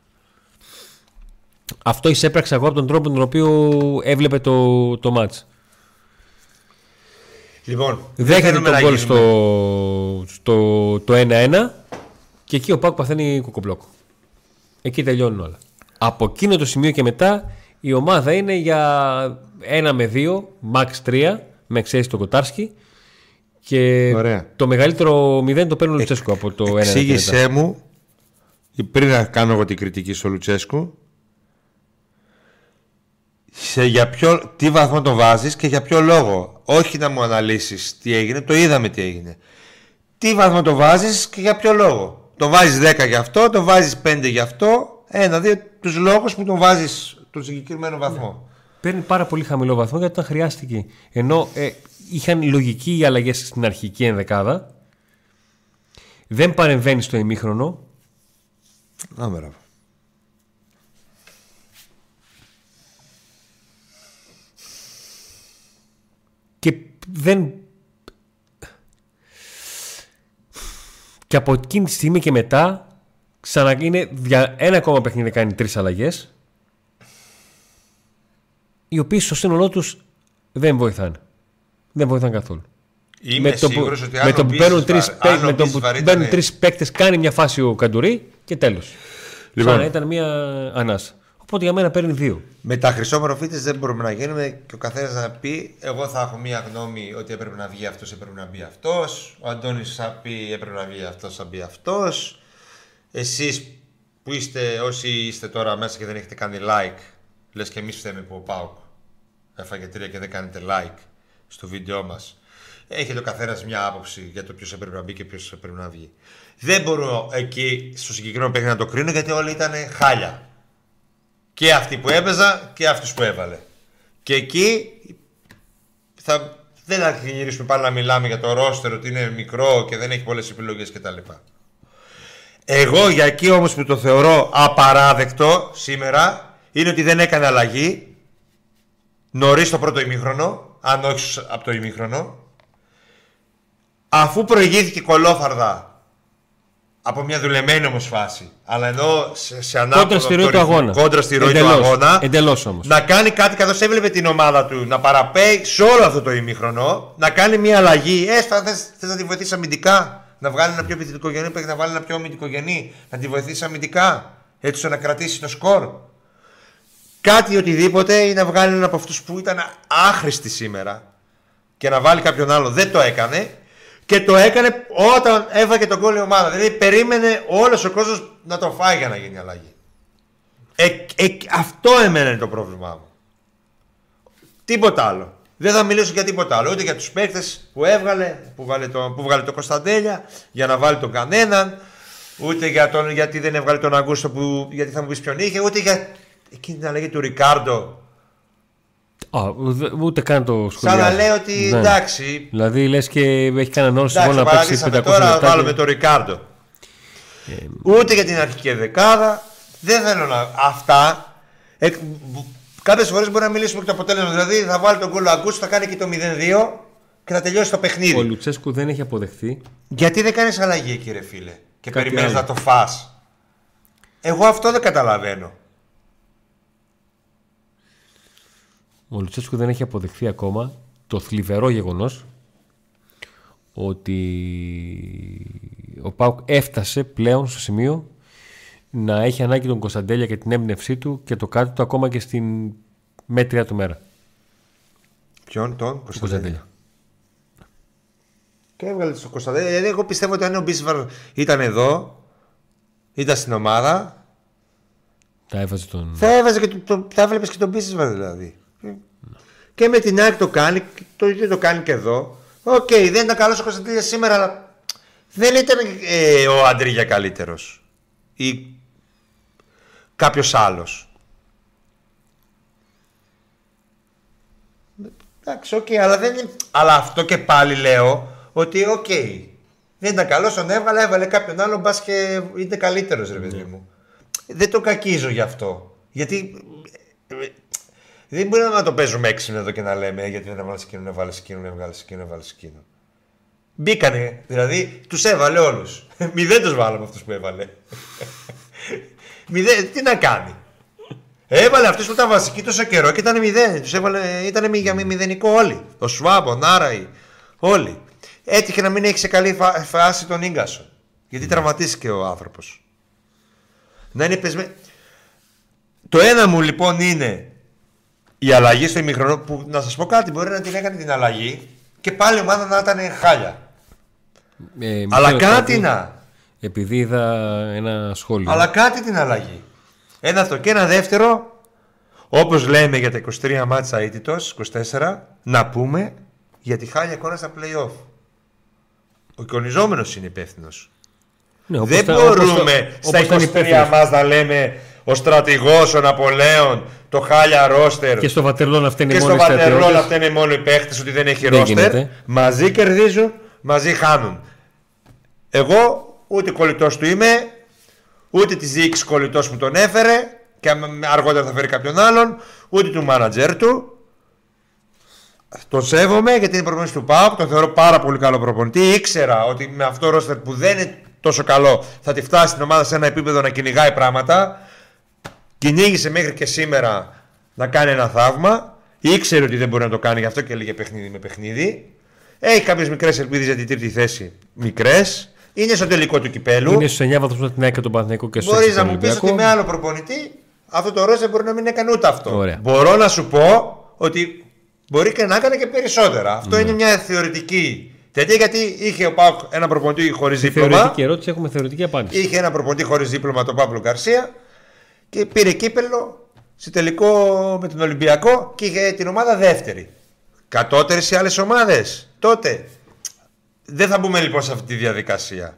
Αυτό εισέπραξα εγώ από τον τρόπο τον οποίο έβλεπε το μάτς. Λοιπόν, δέχεται τον γκολ στο 1-1 και εκεί ο ΠΑΟΚ παθαίνει κοκομπλόκο. Εκεί τελειώνουν όλα. Από εκείνο το σημείο και μετά η ομάδα είναι για 1 με 2, max 3, με εξαίρεση τον Κοτάρσκι. Και ωραία. Το μεγαλύτερο 0 το παίρνει ο Λουτσέσκου από το 1-1. Εξήγησέ μου, πριν να κάνω εγώ την κριτική στο Λουτσέσκου, τι βαθμό τον βάζεις και για ποιο λόγο. Όχι να μου αναλύσεις τι έγινε, το είδαμε τι έγινε. Τι βαθμό τον βάζεις και για ποιο λόγο. Το βάζεις 10 για αυτό, το βάζεις 5 για αυτό. Ένα-δύο τους λόγους που τον βάζεις τον συγκεκριμένο βαθμό. Παίρνει πάρα πολύ χαμηλό βαθμό γιατί τον χρειάστηκε. Ενώ είχαν λογική οι αλλαγές στην αρχική ενδεκάδα. Δεν παρεμβαίνει στο ημίχρονο. Άμερα. Και δεν... Και από εκείνη τη στιγμή και μετά είναι για ένα ακόμα παιχνίδι κάνει 3 αλλαγές, οι οποίες στο σύνολό τους δεν βοηθάνε. Δεν βοηθάνε καθόλου. Είμαι σίγουρος ότι αν που παίρνουν 3 παίκτες κάνει μια φάση ο Καντουρί και τέλος. Λοιπόν. Σαν να ήταν μια ανάσα. Οπότε για μένα παίρνει 2. Με τα χρυσόμορφίτες δεν μπορούμε να γίνουμε και ο καθένας να πει: εγώ θα έχω μία γνώμη ότι έπρεπε να βγει αυτός, έπρεπε να μπει αυτός. Ο Αντώνης θα πει: έπρεπε να βγει αυτός, θα μπει αυτός. Εσείς που είστε, όσοι είστε τώρα μέσα και δεν έχετε κάνει like, λες και εμείς φταίμε που ο ΠΑΟΚ έφαγε 3 και δεν κάνετε like στο βίντεο μας. Έχετε ο καθένας μια άποψη για το ποιος έπρεπε να μπει και ποιος έπρεπε να βγει. Δεν μπορώ εκεί στο συγκεκριμένο παιχνίδι να το κρίνω γιατί όλοι ήταν χάλια. Και αυτοί που έπαιζα και αυτούς που έβαλε. Και εκεί δεν θα γυρίσουμε πάλι να μιλάμε για το ρόστερ ότι είναι μικρό και δεν έχει πολλές επιλογές κτλ. Εγώ για εκεί όμως που το θεωρώ απαράδεκτο σήμερα είναι ότι δεν έκανε αλλαγή νωρίς το πρώτο ημίχρονο, αν όχι από το ημίχρονο, αφού προηγήθηκε κολόφαρδα από μια δουλεμένη όμως φάση, αλλά ενώ σε ανάποδο κόντρα στη ροή του αγώνα, εντελώς όμως, να κάνει κάτι καθώς έβλεπε την ομάδα του να παραπέει σε όλο αυτό το ημίχρονο, να κάνει μια αλλαγή, θες να τη βοηθήσει αμυντικά. Να βγάλει ένα πιο επιθετικογενή παίκτη, να βάλει ένα πιο αμυντικογενή, να τη βοηθήσει αμυντικά, έτσι ώστε να κρατήσει το σκορ. Κάτι οτιδήποτε, ή να βγάλει έναν από αυτούς που ήταν άχρηστοι σήμερα και να βάλει κάποιον άλλο. Δεν το έκανε και το έκανε όταν έφαγε τον γκολ η ομάδα. Δηλαδή περίμενε όλος ο κόσμος να το φάει για να γίνει αλλαγή. Αυτό εμένα είναι το πρόβλημά μου. Τίποτα άλλο. Δεν θα μιλήσω για τίποτα άλλο. Ούτε για τους παίκτες που έβγαλε, που βγάλε το Κωνσταντέλια για να βάλει τον κανέναν. Ούτε για τον, γιατί δεν έβγαλε τον Αγκούστο, που, γιατί θα μου πεις ποιον είχε. Ούτε για εκείνη την αλλαγή του Ρικάρντο. Ούτε καν το σχολείο. Σαν να λέει ότι ναι, εντάξει. Δηλαδή λες και έχει κανένα όρο συμβόλαιο να παίξει 500 τώρα, βάλουμε τον Ρικάρντο. Ούτε για την αρχική δεκάδα. Δεν θέλω να. Αυτά. Κάποιες φορές μπορεί να μιλήσουμε και το αποτέλεσμα. Δηλαδή θα βάλει τον κόλλο Αγκούστο, θα κάνει και το 0-2 και θα τελειώσει το παιχνίδι. Ο Λουτσέσκου δεν έχει αποδεχθεί. Γιατί δεν κάνεις αλλαγή, κύριε φίλε, και περιμένεις να το φας? Εγώ αυτό δεν καταλαβαίνω. Ο Λουτσέσκου δεν έχει αποδεχθεί ακόμα το θλιβερό γεγονός ότι ο ΠΑΟΚ έφτασε πλέον στο σημείο να έχει ανάγκη τον Κωνσταντέλια και την έμπνευσή του και το κάτι του, ακόμα και στην μέτρια του μέρα. Ποιον? Τον Κωνσταντέλια. Και έβγαλε τον Κωνσταντέλια. Εγώ πιστεύω ότι αν ο Μπίσβαρ ήταν εδώ, ήταν στην ομάδα, θα έβαζε τον... θα έβλεπες και τον Μπίσβαρ δηλαδή. Και με την ΑΕΚ το κάνει, δεν το κάνει και εδώ. Οκ, δεν ήταν καλός ο Κωνσταντέλιας σήμερα, αλλά δεν ήταν ο Αντρίγια καλύτερος ή κάποιος άλλος. Εντάξει, οκ, αλλά αυτό και πάλι λέω ότι οκ, δεν ήταν καλός, τον έβαλε κάποιον άλλο, μπας και είναι καλύτερος, ρε παιδί μου. Δεν το κακίζω γι' αυτό. Γιατί... δεν μπορεί να το παίζουμε έξυπνο εδώ και να λέμε γιατί δεν έβαλε εκείνο, έβαλε εκείνο. Μπήκανε, δηλαδή τους έβαλε όλους. Μηδέν τους βάλαμε αυτούς που έβαλε. Μηδέν, τι να κάνει. Έβαλε αυτούς που ήταν βασικοί τόσο καιρό και ήταν μηδέν. Τους έβαλε, ήταν για μηδενικό όλοι. Ο Σουάμπ, ο Νάραη, όλοι. Έτυχε να μην έχει σε καλή φάση τον Ίγκασο. Γιατί τραυματίστηκε ο άνθρωπος. Να είναι πεσμένο. Το ένα μου λοιπόν είναι η αλλαγή στο ημιχρονό, που να σας πω κάτι, μπορεί να την έκανε την αλλαγή και πάλι η ομάδα να ήταν χάλια. Αλλά κάτι ότι... να. Επειδή είδα ένα σχόλιο. Αλλά κάτι την αλλαγή. Ένα αυτό και ένα δεύτερο. Όπως λέμε για τα 23 μάτς αίτητος, 24, να πούμε για τη χάλια εικόνα στα play-off. Ο εικονιζόμενος είναι υπεύθυνος. Ναι, δεν μπορούμε στα 23 μάτς να λέμε ο στρατηγός, ο Ναπολέων, το χάλια ρόστερ. Και στο Βατερλόν αυτά είναι μόνο οι παίχτες, ότι δεν έχει ρόστερ. Μαζί κερδίζουν, μαζί χάνουν. Εγώ ούτε κολλητός του είμαι, ούτε της διοίκησης κολλητός που τον έφερε και αργότερα θα φέρει κάποιον άλλον, ούτε του μάνατζερ του. Τον σέβομαι γιατί είναι προπονητής του ΠΑΟΚ, τον θεωρώ πάρα πολύ καλό προπονητή. Ήξερα ότι με αυτό το ρόστερ που δεν είναι τόσο καλό θα τη φτάσει την ομάδα σε ένα επίπεδο να κυνηγάει πράγματα. Κυνήγησε μέχρι και σήμερα να κάνει ένα θαύμα. Ήξερε ότι δεν μπορεί να το κάνει, γι' αυτό και έλεγε παιχνίδι με παιχνίδι. Έχει κάποιες μικρές ελπίδες για την τρίτη θέση. Μικρές. Είναι στο τελικό του κυπέλου. Είναι στους 9 βαθμούς με την ΑΕΚ και τον Παναθηναϊκό και στους 6. Μπορείς να μου πεις ότι με άλλο προπονητή αυτό το ρόστερ μπορεί να μην έκανε ούτε αυτό. Ωραία. Μπορώ να σου πω ότι μπορεί και να έκανε και περισσότερα. Αυτό είναι μια θεωρητική. Γιατί είχε ο ΠΑΟΚ ένα προπονητή χωρίς δίπλωμα. Θεωρητική ερώτηση, έχουμε θεωρητική απάντηση. Είχε ένα προπονητή χωρίς δίπλωμα, τον Παύλο Γκαρσία. Και πήρε κύπελλο σε τελικό με τον Ολυμπιακό και είχε την ομάδα δεύτερη. Κατώτερες οι άλλες ομάδες τότε. Δεν θα μπούμε λοιπόν σε αυτή τη διαδικασία.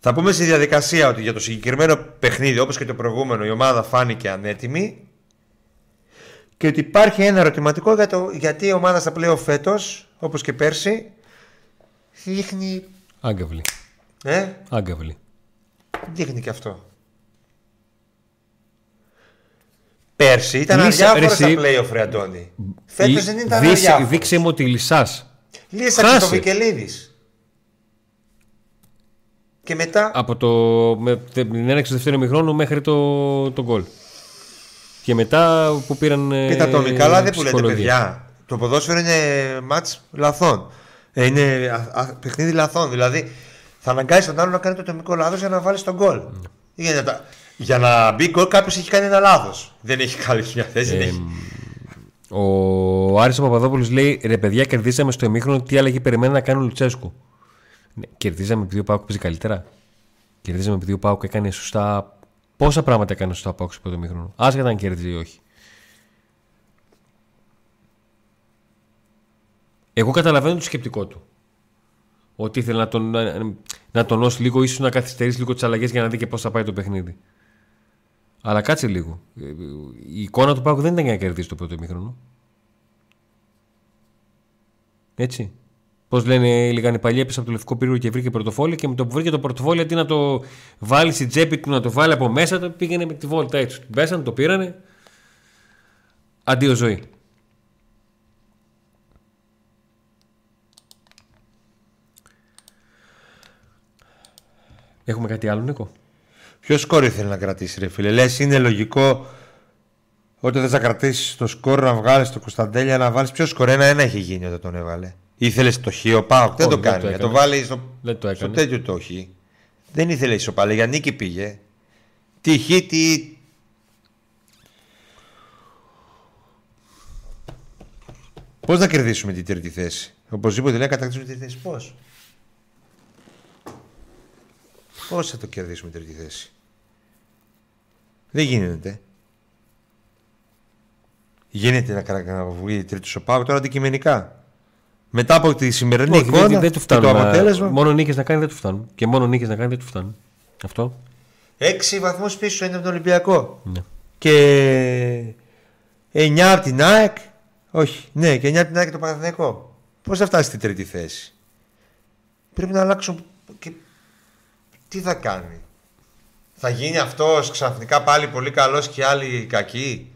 Θα πούμε στη διαδικασία ότι για το συγκεκριμένο παιχνίδι, όπως και το προηγούμενο, η ομάδα φάνηκε ανέτοιμη και ότι υπάρχει ένα ερωτηματικό για το γιατί η ομάδα στα πλέον φέτος, όπως και πέρσι, δείχνει... άγκαυλη. Άγκαυλη. Δείχνει και αυτό. Πέρσι ήταν αδιάφορο στα play-off, ρε Αντώνη. Φέτος δεν ήταν αδιάφορο. Δείξε μου ότι λυσάς. Λύσαξε το Βικελίδης. Και μετά... από την έναξη του δεύτερου ημιχρόνου μέχρι το γκολ. Και μετά που πήραν... κοίτα το μη καλά δεν που λέτε, παιδιά. Το ποδόσφαιρο είναι μάτς λαθών. Είναι παιχνίδι λαθών. Δηλαδή θα αναγκάσεις τον άλλο να κάνει το τομικό λάθος για να βάλεις τον γκολ. Για να μπει γκολ κάποιος έχει κάνει ένα λάθος. Δεν έχει κάνει μια θέση. Ο Άρης Παπαδόπουλος λέει: ρε παιδιά, κερδίσαμε στο εμίχρονο. Τι αλλαγή περιμένει να κάνει ο Λουτσέσκου? Κερδίσαμε επειδή ο ΠΑΟΚ παίζει καλύτερα. Κερδίσαμε επειδή ο ΠΑΟΚ έκανε σωστά Πόσα πράγματα έκανε στο ΠΑΟΚ στο πρώτο ημίχρονο, άσχετα αν κέρδιζε ή όχι. Εγώ καταλαβαίνω το σκεπτικό του. Ότι ήθελε να τονώσει λίγο, ίσως να καθυστερήσει λίγο τις αλλαγές για να δει και πώς θα πάει το παιχνίδι. Αλλά κάτσε λίγο. Η εικόνα του ΠΑΟΚ δεν ήταν για να κερδίσει το πρώτο ημίχρονο. Έτσι. Πώς λένε οι λιγανιπαλιοί, έπεσε από το λευκό πύργο και βρήκε πορτοφόλι, και με το που βρήκε το πορτοφόλι, αντί να το βάλει στην τσέπη του, να το βάλει από μέσα του, πήγαινε με τη βόλτα έτσι. Του πέσανε, το πήρανε. Αντίο ζωή. Έχουμε κάτι άλλο, Νίκο? Ποιο σκόρ ήθελε να κρατήσει, ρε φίλε? Λες, είναι λογικό όταν δεν θα κρατήσει το σκόρ να βγάλει το Κωνσταντέλια, να βάλει ποιο σκορ? Ένα έχει γίνει όταν τον έβαλε. Ήθελε το χείο, πάω. Δεν το κάνει. Δεν το βάλει στο τέτοιο το χείο. Δεν ήθελε ισοπαλία. Για νίκη πήγε. Τι χει, τι. Πώς να κερδίσουμε την τρίτη θέση? Οπωσδήποτε λέει να κατακτήσουμε την τρίτη θέση. Πώς θα το κερδίσουμε τρίτη θέση? Δεν γίνεται. Γίνεται να βγει τρίτος ο ΠΑΟΚ τώρα αντικειμενικά. Μετά από τη σημερινή εικόνα δεν του φτάνουν, και το αποτέλεσμα. Μόνο νίκες να κάνει δεν του φτάνουν. Και μόνο νίκες να κάνει δεν του φτάνουν. Αυτό. 6 βαθμούς πίσω είναι από τον Ολυμπιακό. Ναι. Και 9 από την ΑΕΚ. Όχι. Ναι, και 9 από την ΑΕΚ το Παναθηναϊκό. Πώς θα φτάσει στην τρίτη θέση? Πρέπει να αλλάξουν. Και... τι θα κάνει? Θα γίνει αυτός ξαφνικά πάλι πολύ καλός και άλλοι κακοί?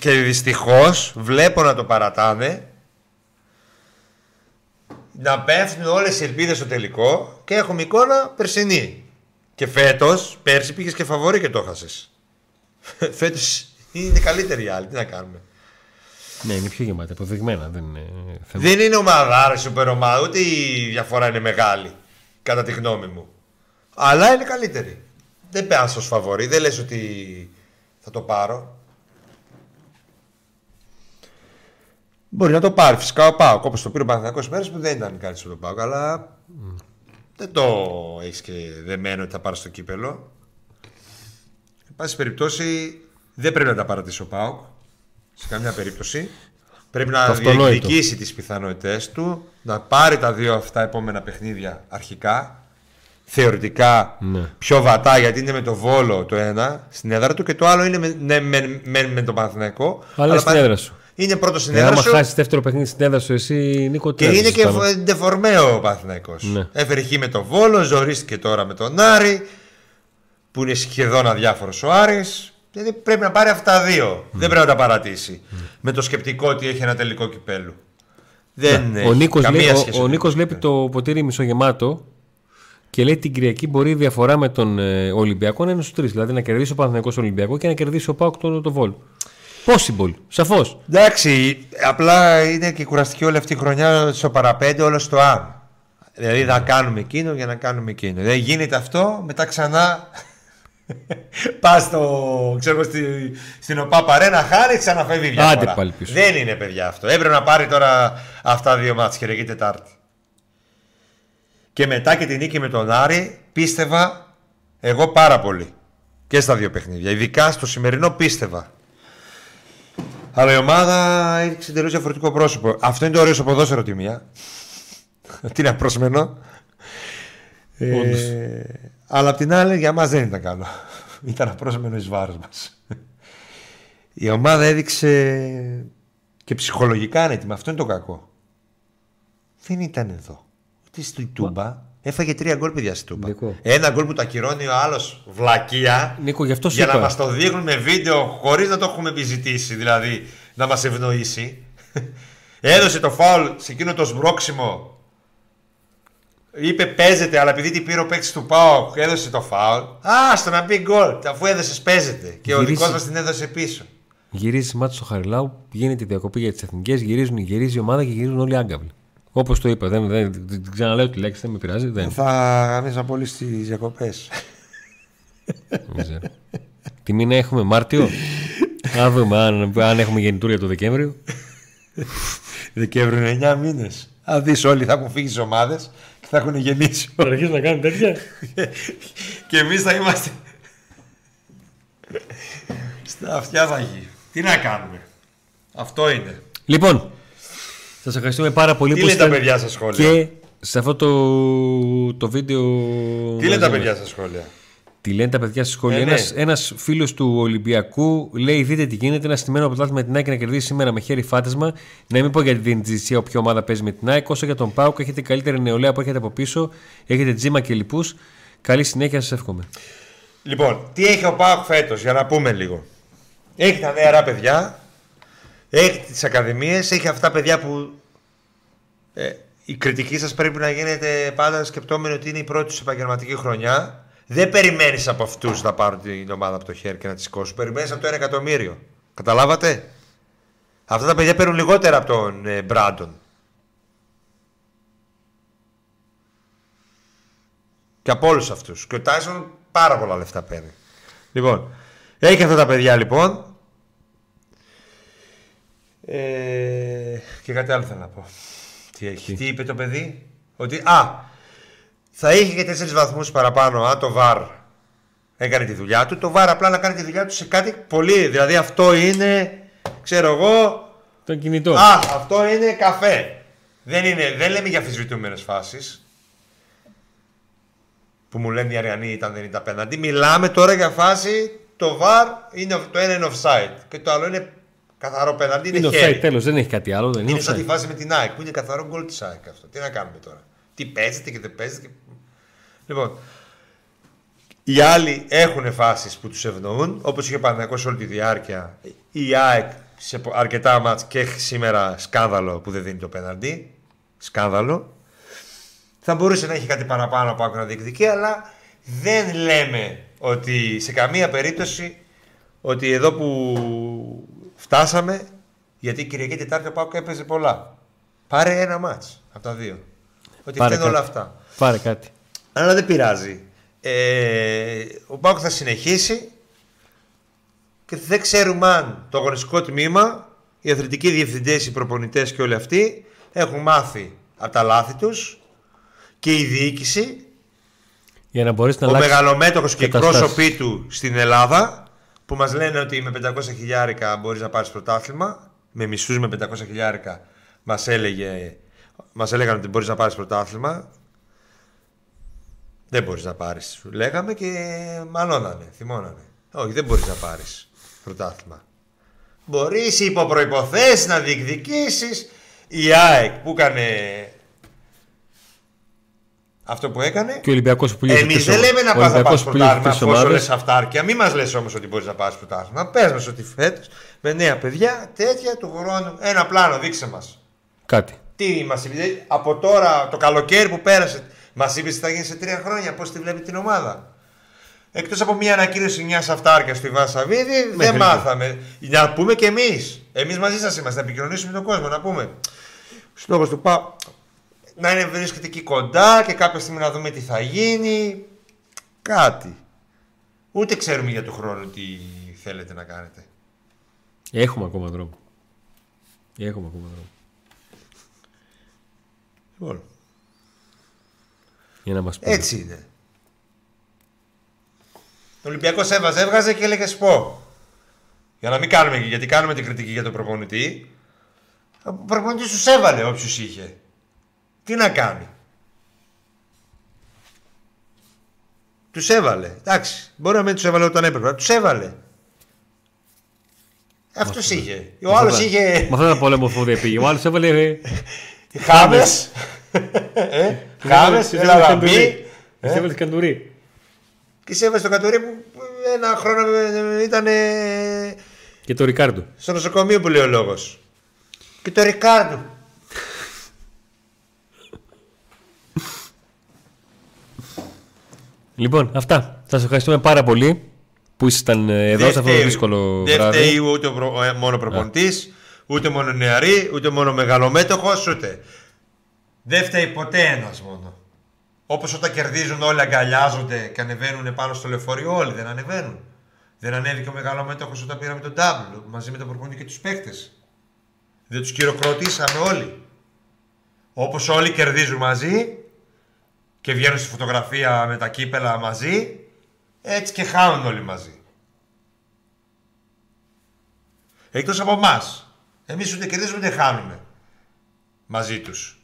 Και δυστυχώς βλέπω να το παρατάμε. Να πέφτουν όλες οι ελπίδες στο τελικό. Και έχουμε εικόνα περσινή. Και φέτος, πέρσι πήγες και φαβορί και το χάσες. Φέτος είναι καλύτερη η άλλη. Τι να κάνουμε? Ναι, είναι πιο γεμάτη, αποδειγμένα. Δεν είναι ομαδάρα, σούπερ ομάδα. Ούτε η διαφορά είναι μεγάλη, κατά τη γνώμη μου. Αλλά είναι καλύτερη. Δεν πέρασε ως φαβορί. Δεν λες ότι θα το πάρω. Μπορεί να το πάρει φυσικά ο ΠΑΟΚ, όπως το πήρε ο Παναθηναϊκός μέρες που δεν ήταν κάτι στον ΠΑΟΚ, αλλά δεν το έχεις και δεμένο ότι θα πάρει στο κύπελο. Εν πάση περιπτώσει δεν πρέπει να τα παρατήσει ο ΠΑΟΚ σε καμιά περίπτωση. Πρέπει να διεκδικήσει τις πιθανότητες του, να πάρει τα δύο αυτά επόμενα παιχνίδια αρχικά, θεωρητικά πιο βατά, γιατί είναι με το Βόλο το ένα στην έδρα του και το άλλο είναι με τον Παναθηναϊκό. Αλλά στην έδρα σου. Είναι πρώτο συνέδρασο. Αν χάσει δεύτερο παιχνίδι συνέδρασο, εσύ Νίκο, και είναι και ντεφορμαίο ο Παναθηναϊκός. Ναι. Έφερε χει με τον Βόλο, ζορίστηκε τώρα με τον Άρη, που είναι σχεδόν αδιάφορος ο Άρης. Δηλαδή πρέπει να πάρει αυτά τα δύο. Δεν πρέπει να τα παρατήσει. Με το σκεπτικό ότι έχει ένα τελικό κυπέλου. Δεν έχει ο Νίκος βλέπει το ποτήρι μισογεμάτο και λέει την Κυριακή μπορεί η διαφορά με τον Ολυμπιακό να είναι στους 3. Δηλαδή να κερδίσει ο Παναθηναϊκός Ολυμπιακό και να κερδίσει ο ΠΑΟΚ τον Βόλο. Possible, σαφώς. Εντάξει, απλά είναι και κουραστική όλη αυτή η χρονιά στο παραπέντε, όλο στο αν. Δηλαδή να κάνουμε εκείνο για να κάνουμε εκείνο. Δηλαδή γίνεται αυτό, μετά ξανά πας στην ΟΠΑ παρένα, χάρη, ξαναφεύγει διαφορά. Δεν είναι παιδιά αυτό. Έπρεπε να πάρει τώρα αυτά δύο μάτς, Κυριακή Τετάρτη. Και μετά και την νίκη με τον Άρη, πίστευα εγώ πάρα πολύ. Και στα δύο παιχνίδια. Ειδικά στο σημερινό πίστευα. Αλλά η ομάδα έχει εντελώς διαφορετικό πρόσωπο. Αυτό είναι το ωραίο στο ποδόσφαιρο τη μία. Τι να προσμένω. Αλλά απ' την άλλη για μας δεν ήταν καλό. Ήταν απρόσμενο εις βάρος μας. Η ομάδα έδειξε και ψυχολογικά ανέτοιμα. Αυτό είναι το κακό. Δεν ήταν εδώ. Ούτε στη Τούμπα. Έφαγε 3 γκολ παιδιά στην Τούμπα. Νίκο. Ένα γκολ που τα κυρώνει ο άλλος βλακεία. Νίκο, γι' αυτό για να μας το δείχνουν με βίντεο χωρίς να το έχουμε επιζητήσει, δηλαδή να μας ευνοήσει. Έδωσε το φάουλ σε εκείνο το σμπρόξιμο. Είπε παίζεται, αλλά επειδή την πήρε ο παίκτης του ΠΑΟΚ, έδωσε το φάουλ. Α, στο να πει γκολ, αφού έδωσες παίζεται. Και ο δικός μας την έδωσε πίσω. Γυρίζει μάτι στο Χαριλάου, γίνεται η διακοπή για τις εθνικές, γυρίζει η ομάδα και γυρίζουν όλοι άγκαβλοι. Όπως το είπα, δεν ξαναλέω τη λέξη, δεν με πειράζει. Θα γαμίσαμε πολύ στις διακοπές. Τι μήνα έχουμε, Μάρτιο? Να δούμε αν έχουμε γεννητούρια το Δεκέμβριο. Δεκέμβριο είναι 9 μήνες. Αν δεις όλοι θα έχουν φύγει στις ομάδες και θα έχουν γεννήσει. Αρχίζει να κάνουν τέτοια. και εμείς θα είμαστε στα αυτιά θα γει. Τι να κάνουμε. Αυτό είναι. Λοιπόν, σας ευχαριστούμε πάρα πολύ. Τι λένε τα παιδιά στα σχόλια. Και σε αυτό το βίντεο. Τι λένε τα παιδιά στα σχόλια. Τι λένε τα παιδιά στα σχόλια. Ένας φίλος του Ολυμπιακού λέει: δείτε τι γίνεται. Ένα στημένο αποτέλεσμα με την ΑΕΚ να κερδίσει σήμερα με χέρι φάτασμα. Να μην πω για την Τζησία, όποια ομάδα παίζει με την ΑΕΚ. Όσο για τον ΠΑΟΚ, έχετε καλύτερη νεολαία που έχετε από πίσω. Έχετε Τζίμα και λοιπούς. Καλή συνέχεια, σας εύχομαι. Λοιπόν, τι έχει ο ΠΑΟΚ φέτος, για να πούμε λίγο. Έχει τα νεαρά παιδιά. Έχει τις ακαδημίες, έχει αυτά τα παιδιά που η κριτική σας πρέπει να γίνεται πάντα σκεπτόμενοι ότι είναι η πρώτη τους επαγγελματική χρονιά. Δεν περιμένεις από αυτούς να πάρουν την ομάδα από το χέρι και να τη σηκώσουν. Περιμένεις από το 1 εκατομμύριο. Καταλάβατε. Αυτά τα παιδιά παίρνουν λιγότερα από τον Μπράντον. Και από όλους αυτούς. Και ο Τάισον πάρα πολλά λεφτά παίρνει. Λοιπόν, έχει αυτά τα παιδιά λοιπόν. Και κάτι άλλο θέλω να πω. Τι έχει. Τι είπε το παιδί. Ότι θα είχε και 4 βαθμούς παραπάνω αν το VAR έκανε τη δουλειά του. Το VAR απλά να κάνει τη δουλειά του σε κάτι πολύ. Δηλαδή αυτό είναι, ξέρω εγώ, το κινητό. Αυτό είναι καφέ. Δεν λέμε για αμφισβητούμενες φάσεις. Που μου λένε οι Αριανοί ήταν, δεν ήταν πέναντι. Μιλάμε τώρα για φάση. Το VAR είναι, το ένα είναι offside και το άλλο είναι καθαρό πέναντι, είναι χέρι. Τέλος, δεν έχει κάτι άλλο. Δεν είναι σαν τη φάση με την ΑΕΚ που είναι καθαρό γκολ της ΑΕΚ αυτό. Τι να κάνουμε τώρα. Τι παίζεται και δεν παίζεται. Λοιπόν, οι άλλοι έχουν φάσεις που τους ευνοούν, όπως είχε Παναθηναϊκός όλη τη διάρκεια. Η ΑΕΚ σε αρκετά μάτς και έχει σήμερα σκάνδαλο που δεν δίνει το πέναντι. Σκάνδαλο. Θα μπορούσε να έχει κάτι παραπάνω από άκουνα διεκδικεί, αλλά δεν λέμε ότι σε καμία περίπτωση ότι εδώ που φτάσαμε, γιατί Κυριακή Τετάρτη ο ΠΑΟΚ έπαιζε πολλά. Πάρε ένα μάτς από τα δύο. Ότι φταίνουν όλα αυτά. Πάρε κάτι. Αλλά δεν πειράζει. Ο ΠΑΟΚ θα συνεχίσει και δεν ξέρουμε αν το αγωνιστικό τμήμα, οι αθλητικοί διευθυντές, οι προπονητές και όλοι αυτοί έχουν μάθει από τα λάθη τους και η διοίκηση, για να μπορείς να ο μεγαλομέτωχος και οι πρόσωποι του στην Ελλάδα, που μας λένε ότι με 500 χιλιάρικα μπορείς να πάρεις πρωτάθλημα. Με μισούς με 500 χιλιάρικα μας έλεγαν ότι μπορείς να πάρεις πρωτάθλημα. Δεν μπορείς να πάρεις, λέγαμε, και μαλώνανε, θυμώνανε. Όχι, δεν μπορείς να πάρεις πρωτάθλημα. Μπορείς υπό προϋποθέσεις να διεκδικήσεις. Η ΑΕΚ που έκανε αυτό που έκανε. Και ο Ολυμπιακός που λύγει. Εμείς δεν λέμε να πας να πάρεις πρωτάθλημα αφού λες αυτάρκεια. Μην μας λες όμως ότι μπορείς να πάρεις πρωτάθλημα. Πες μας ότι φέτος με νέα παιδιά τέτοια του χρόνου. Ένα πλάνο, δείξε μας. Κάτι. Τι μας είπε από τώρα το καλοκαίρι που πέρασε. Μας είπε τι θα γίνει σε 3 χρόνια. Πώς τη βλέπει την ομάδα. Εκτός από μια ανακοίνωση μιας αυτάρκειας στη Βάσαβίδη, δεν μάθαμε. Να πούμε κι εμείς. Εμείς μαζί σας είμαστε. Να επικοινωνήσουμε τον κόσμο. Να πούμε. Στόχος του ΠΑΟΚ να είναι βρίσκεται εκεί κοντά και κάποια στιγμή να δούμε τι θα γίνει. Κάτι. Ούτε ξέρουμε για τον χρόνο τι θέλετε να κάνετε. Έχουμε ακόμα δρόμο. Έχουμε ακόμα δρόμο. Λοιπόν. Για να μας πούμε. Έτσι είναι. Ο Ολυμπιακός έβγαζε και έλεγε σπώ. Για να μην κάνουμε, γιατί κάνουμε την κριτική για τον προπονητή. Ο προπονητής τους έβαλε όποιους είχε. Τι να κάνει. Τους έβαλε. Εντάξει. Μπορεί να μην τους έβαλε όταν έπρεπε. Τους έβαλε. Αυτός είχε. Ο άλλος είχε. Μα αυτά τα πολεμοφόδια πήγε. Ο άλλος έβαλε. Χάμες. Χάμες. Ελαραμπή. Τους έβαλε Καντουρί. Και σε έβαλε το Καντουρί που ένα χρόνο ήταν. Και το Ρικάρντο. Στο νοσοκομείο που λέει ο λόγος. Και το Ρικάρντο. Λοιπόν, αυτά. Σας ευχαριστούμε πάρα πολύ που ήσασταν εδώ σε αυτό το δύσκολο βράδυ. Δεν φταίει ούτε μόνο προπονητής, ούτε μόνο νεαρή, ούτε μόνο μεγαλομέτωχος, ούτε. Δεν φταίει ποτέ ένας μόνο. Όπως όταν κερδίζουν όλοι αγκαλιάζονται και ανεβαίνουν πάνω στο λεωφορείο, όλοι δεν ανεβαίνουν. Δεν ανέβηκε ο μεγαλομέτωχος όταν πήραμε τον τάβλο μαζί με τον προπονητή και τους παίκτες. Δεν τους χειροκροτήσαμε όλοι. Όπως όλοι κερδίζουν μαζί και βγαίνουν στη φωτογραφία με τα κύπελα μαζί, Έτσι και χάνουν όλοι μαζί. Εκτός από εμάς. Εμείς ούτε κερδίζουμε ούτε χάνουμε μαζί τους.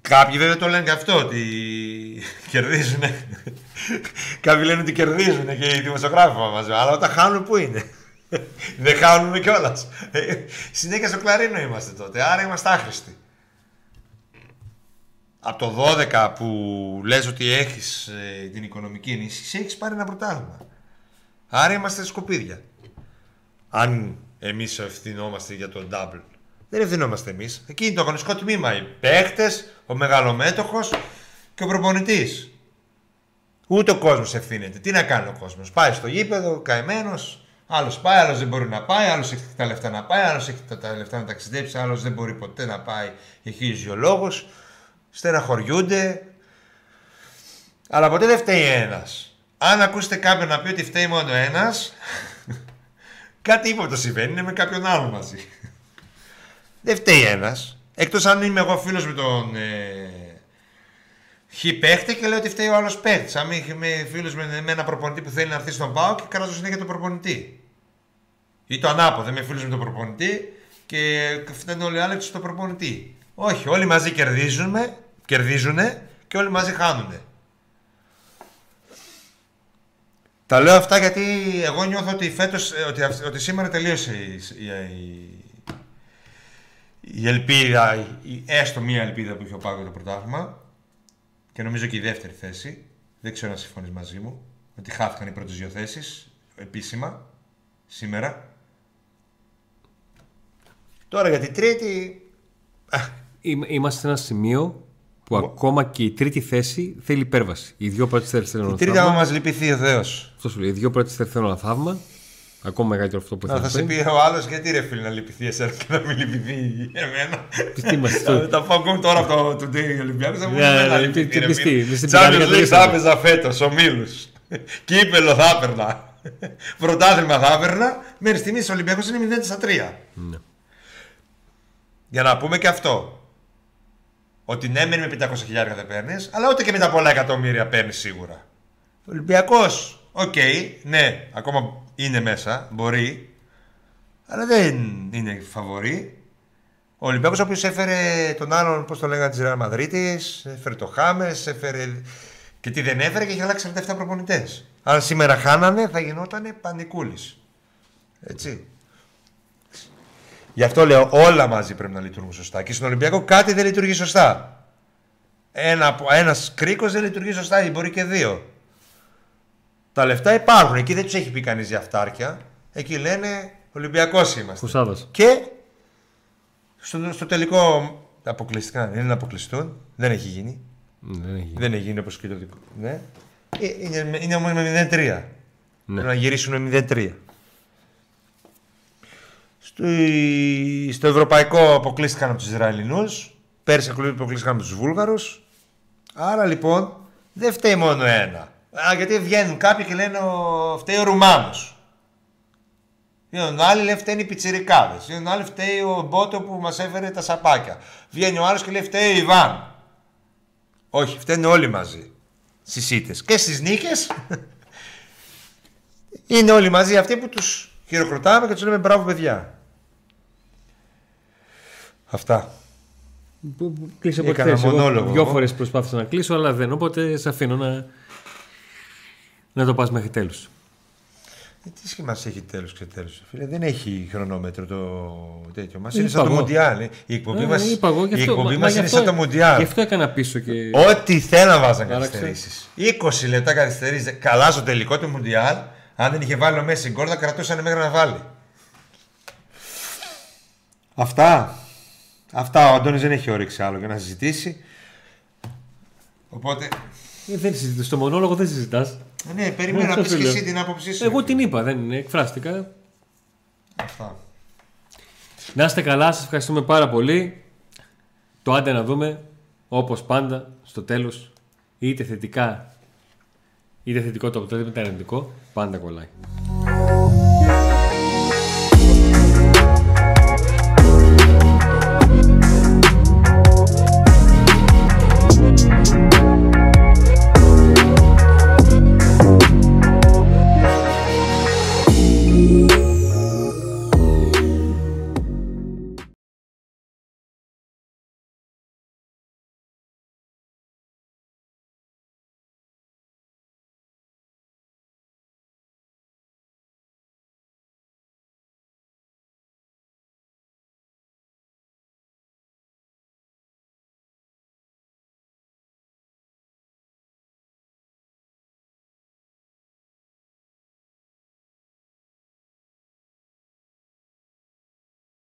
Κάποιοι βέβαια το λένε και αυτό, ότι κερδίζουν. Κάποιοι λένε ότι κερδίζουν και οι δημοσιογράφοι μας. Αλλά όταν χάνουν, πού είναι? Δεν χάνουμε κιόλας. Συνέχεια στο κλαρίνο είμαστε τότε, άρα είμαστε άχρηστοι. Από το 12 που λες ότι έχεις την οικονομική ενίσχυση, έχεις πάρει ένα πρωτάθλημα. Άρα είμαστε σκουπίδια. Αν εμείς ευθυνόμαστε για το double. Δεν ευθυνόμαστε εμείς. Εκεί είναι το αγωνιστικό τμήμα. Οι παίχτες, ο μεγαλομέτοχος και ο προπονητής. Ούτε ο κόσμος ευθύνεται. Τι να κάνει ο κόσμος? Πάει στο γήπεδο, καημένος. Άλλος πάει, άλλος δεν μπορεί να πάει. Άλλος έχει τα λεφτά να πάει, άλλος έχει τα λεφτά να ταξιδέψει. Άλλος δεν μπορεί ποτέ να πάει. Έχει ζωολόγος. Στεναχωριούνται. Αλλά ποτέ δεν φταίει ένας. Αν ακούσετε κάποιον να πει ότι φταίει μόνο ένας, κάτι ύποπτο συμβαίνει. Είναι με κάποιον άλλον μαζί. Δεν φταίει ένας. Εκτός αν είμαι εγώ φίλος με τον χι παίχτη και λέω ότι φταίει ο άλλος παίχτης. Αν είμαι φίλος με ένα προπονητή που θέλει να έρθει στον ΠΑΟΚ και κράζω συνέχεια τον προπονητή. Ή το ανάποδο. Είμαι φίλος με τον προπονητή και φταίνουν όλοι οι άλλοι στον προπονητή. Όχι, όλοι μαζί κερδίζουνε και όλοι μαζί χάνουνε. Τα λέω αυτά γιατί εγώ νιώθω ότι, ότι σήμερα τελείωσε η ελπίδα, έστω μία ελπίδα που είχε ο Πάκος το πρωτάθλημα, και νομίζω και η δεύτερη θέση. Δεν ξέρω να συμφωνείς μαζί μου ότι χάθηκαν οι πρώτες δύο θέσεις επίσημα σήμερα. Τώρα για την τρίτη... Είμαστε σε ένα σημείο που ακόμα και η τρίτη θέση θέλει υπέρβαση. Οι δύο πρώτες θέσεις θέλουν θαύμα. Η τρίτη, άμα μας λυπηθεί ο Θεός. Αυτό σου λέει. Οι δύο πρώτες θέσεις θέλουν θαύμα. Ακόμα μεγαλύτερο αυτό που θέλει. Θα σε πει ο άλλος, γιατί ρε φίλε να λυπηθεί εσένα και να μην λυπηθεί εμένα? Τι είμαστε. Τα πάω ακόμη τώρα από το Today Ολυμπιακός. Θα μου πει Τσάμπιονς Λιγκ θα έπαιζα φέτος, ομίλους. Κύπελλο θα έπαιρνα. Πρωτάθλημα θα έπαιρνα. Μέχρι στιγμής ο Ολυμπιακός είναι 0-3. Για να πούμε και αυτό. Ότι ναι, μεν με 500.000 δεν παίρνεις, αλλά ούτε και με τα πολλά εκατομμύρια παίρνεις σίγουρα. Ο Ολυμπιακός, οκ, ναι, ακόμα είναι μέσα, μπορεί, αλλά δεν είναι φαβορί. Ο Ολυμπιακός, ο οποίος έφερε τον άλλον, πώς το λέγανε, της Ρεάλ Μαδρίτης, έφερε το Χάμες, έφερε. Και τι δεν έφερε, και είχε αλλάξει 47 προπονητές. Αν σήμερα χάνανε, θα γινότανε πανικούλης. Έτσι. Γι' αυτό λέω όλα μαζί πρέπει να λειτουργούν σωστά. Και στον Ολυμπιακό κάτι δεν λειτουργεί σωστά. Ένας κρίκος δεν λειτουργεί σωστά, ή μπορεί και δύο. Τα λεφτά υπάρχουν. Εκεί δεν τους έχει πει κανείς για αυτάρκεια. Εκεί λένε Ολυμπιακός είμαστε. Κουσάδος. Και στο τελικό αποκλειστικά είναι να αποκλειστούν. Δεν έχει γίνει. Δεν έχει γίνει όπως και το δικό. Ναι. Είναι όμως με 0-3. Ναι. Πρέπει να γυρίσουν με 0-3. Στο ευρωπαϊκό αποκλείστηκαν από τους Ισραηλινούς. Πέρσι αποκλείστηκαν από τους Βούλγαρους. Άρα λοιπόν δεν φταίει μόνο ένα. Γιατί βγαίνουν κάποιοι και λένε φταίει ο Ρουμάνος. Βγαίνουν άλλοι, λέει φταίνει οι πιτσιρικάδες. Βγαίνουν άλλοι, φταίει ο Μπότο που μας έφερε τα σαπάκια. Βγαίνει ο άλλος και λέει φταίει η Ιβάν. Όχι, φταίνουν όλοι μαζί. Στις ήττες και στις νίκες. Είναι όλοι μαζί αυτοί που τους χειροκροτάμε και τους λέμε μπράβο παιδιά. Αυτά. Κλείσε από τη θέση. Δυο φορές προσπάθησα να κλείσω, αλλά δεν. Οπότε σε αφήνω να το πας μέχρι τέλους. Τι σχήμαση έχει τέλος και τέλος? Φίλε, δεν έχει χρονόμετρο το τέτοιο μας. Είναι σαν το Μουντιάλ. Η εκπομπή μας είναι σαν το Μουντιάλ. Γι' αυτό έκανα πίσω και... Ό,τι θέλω να βάζω να καθυστερήσεις. 20 λεπτά καθυστερήσεις. Καλά στο τελικό του Μουντιάλ. Αν δεν είχε βάλει ο Μέση γκολ, θα κρατούσαν μέχρι να βάλει. Αυτά ο Αντώνης δεν έχει όρεξη άλλο για να συζητήσει. Οπότε. Δεν συζητάς. Στο μονόλογο δεν συζητάς. Ναι, περίμενα να πεις και εσύ την άποψή σου. Εγώ την είπα, δεν είναι. Εκφράστηκα. Αυτά. Να είστε καλά, σας ευχαριστούμε πάρα πολύ. Το άντε να δούμε, όπως πάντα, στο τέλος, είτε θετικό το αποτέλεσμα, είτε αρνητικό, πάντα κολλάει.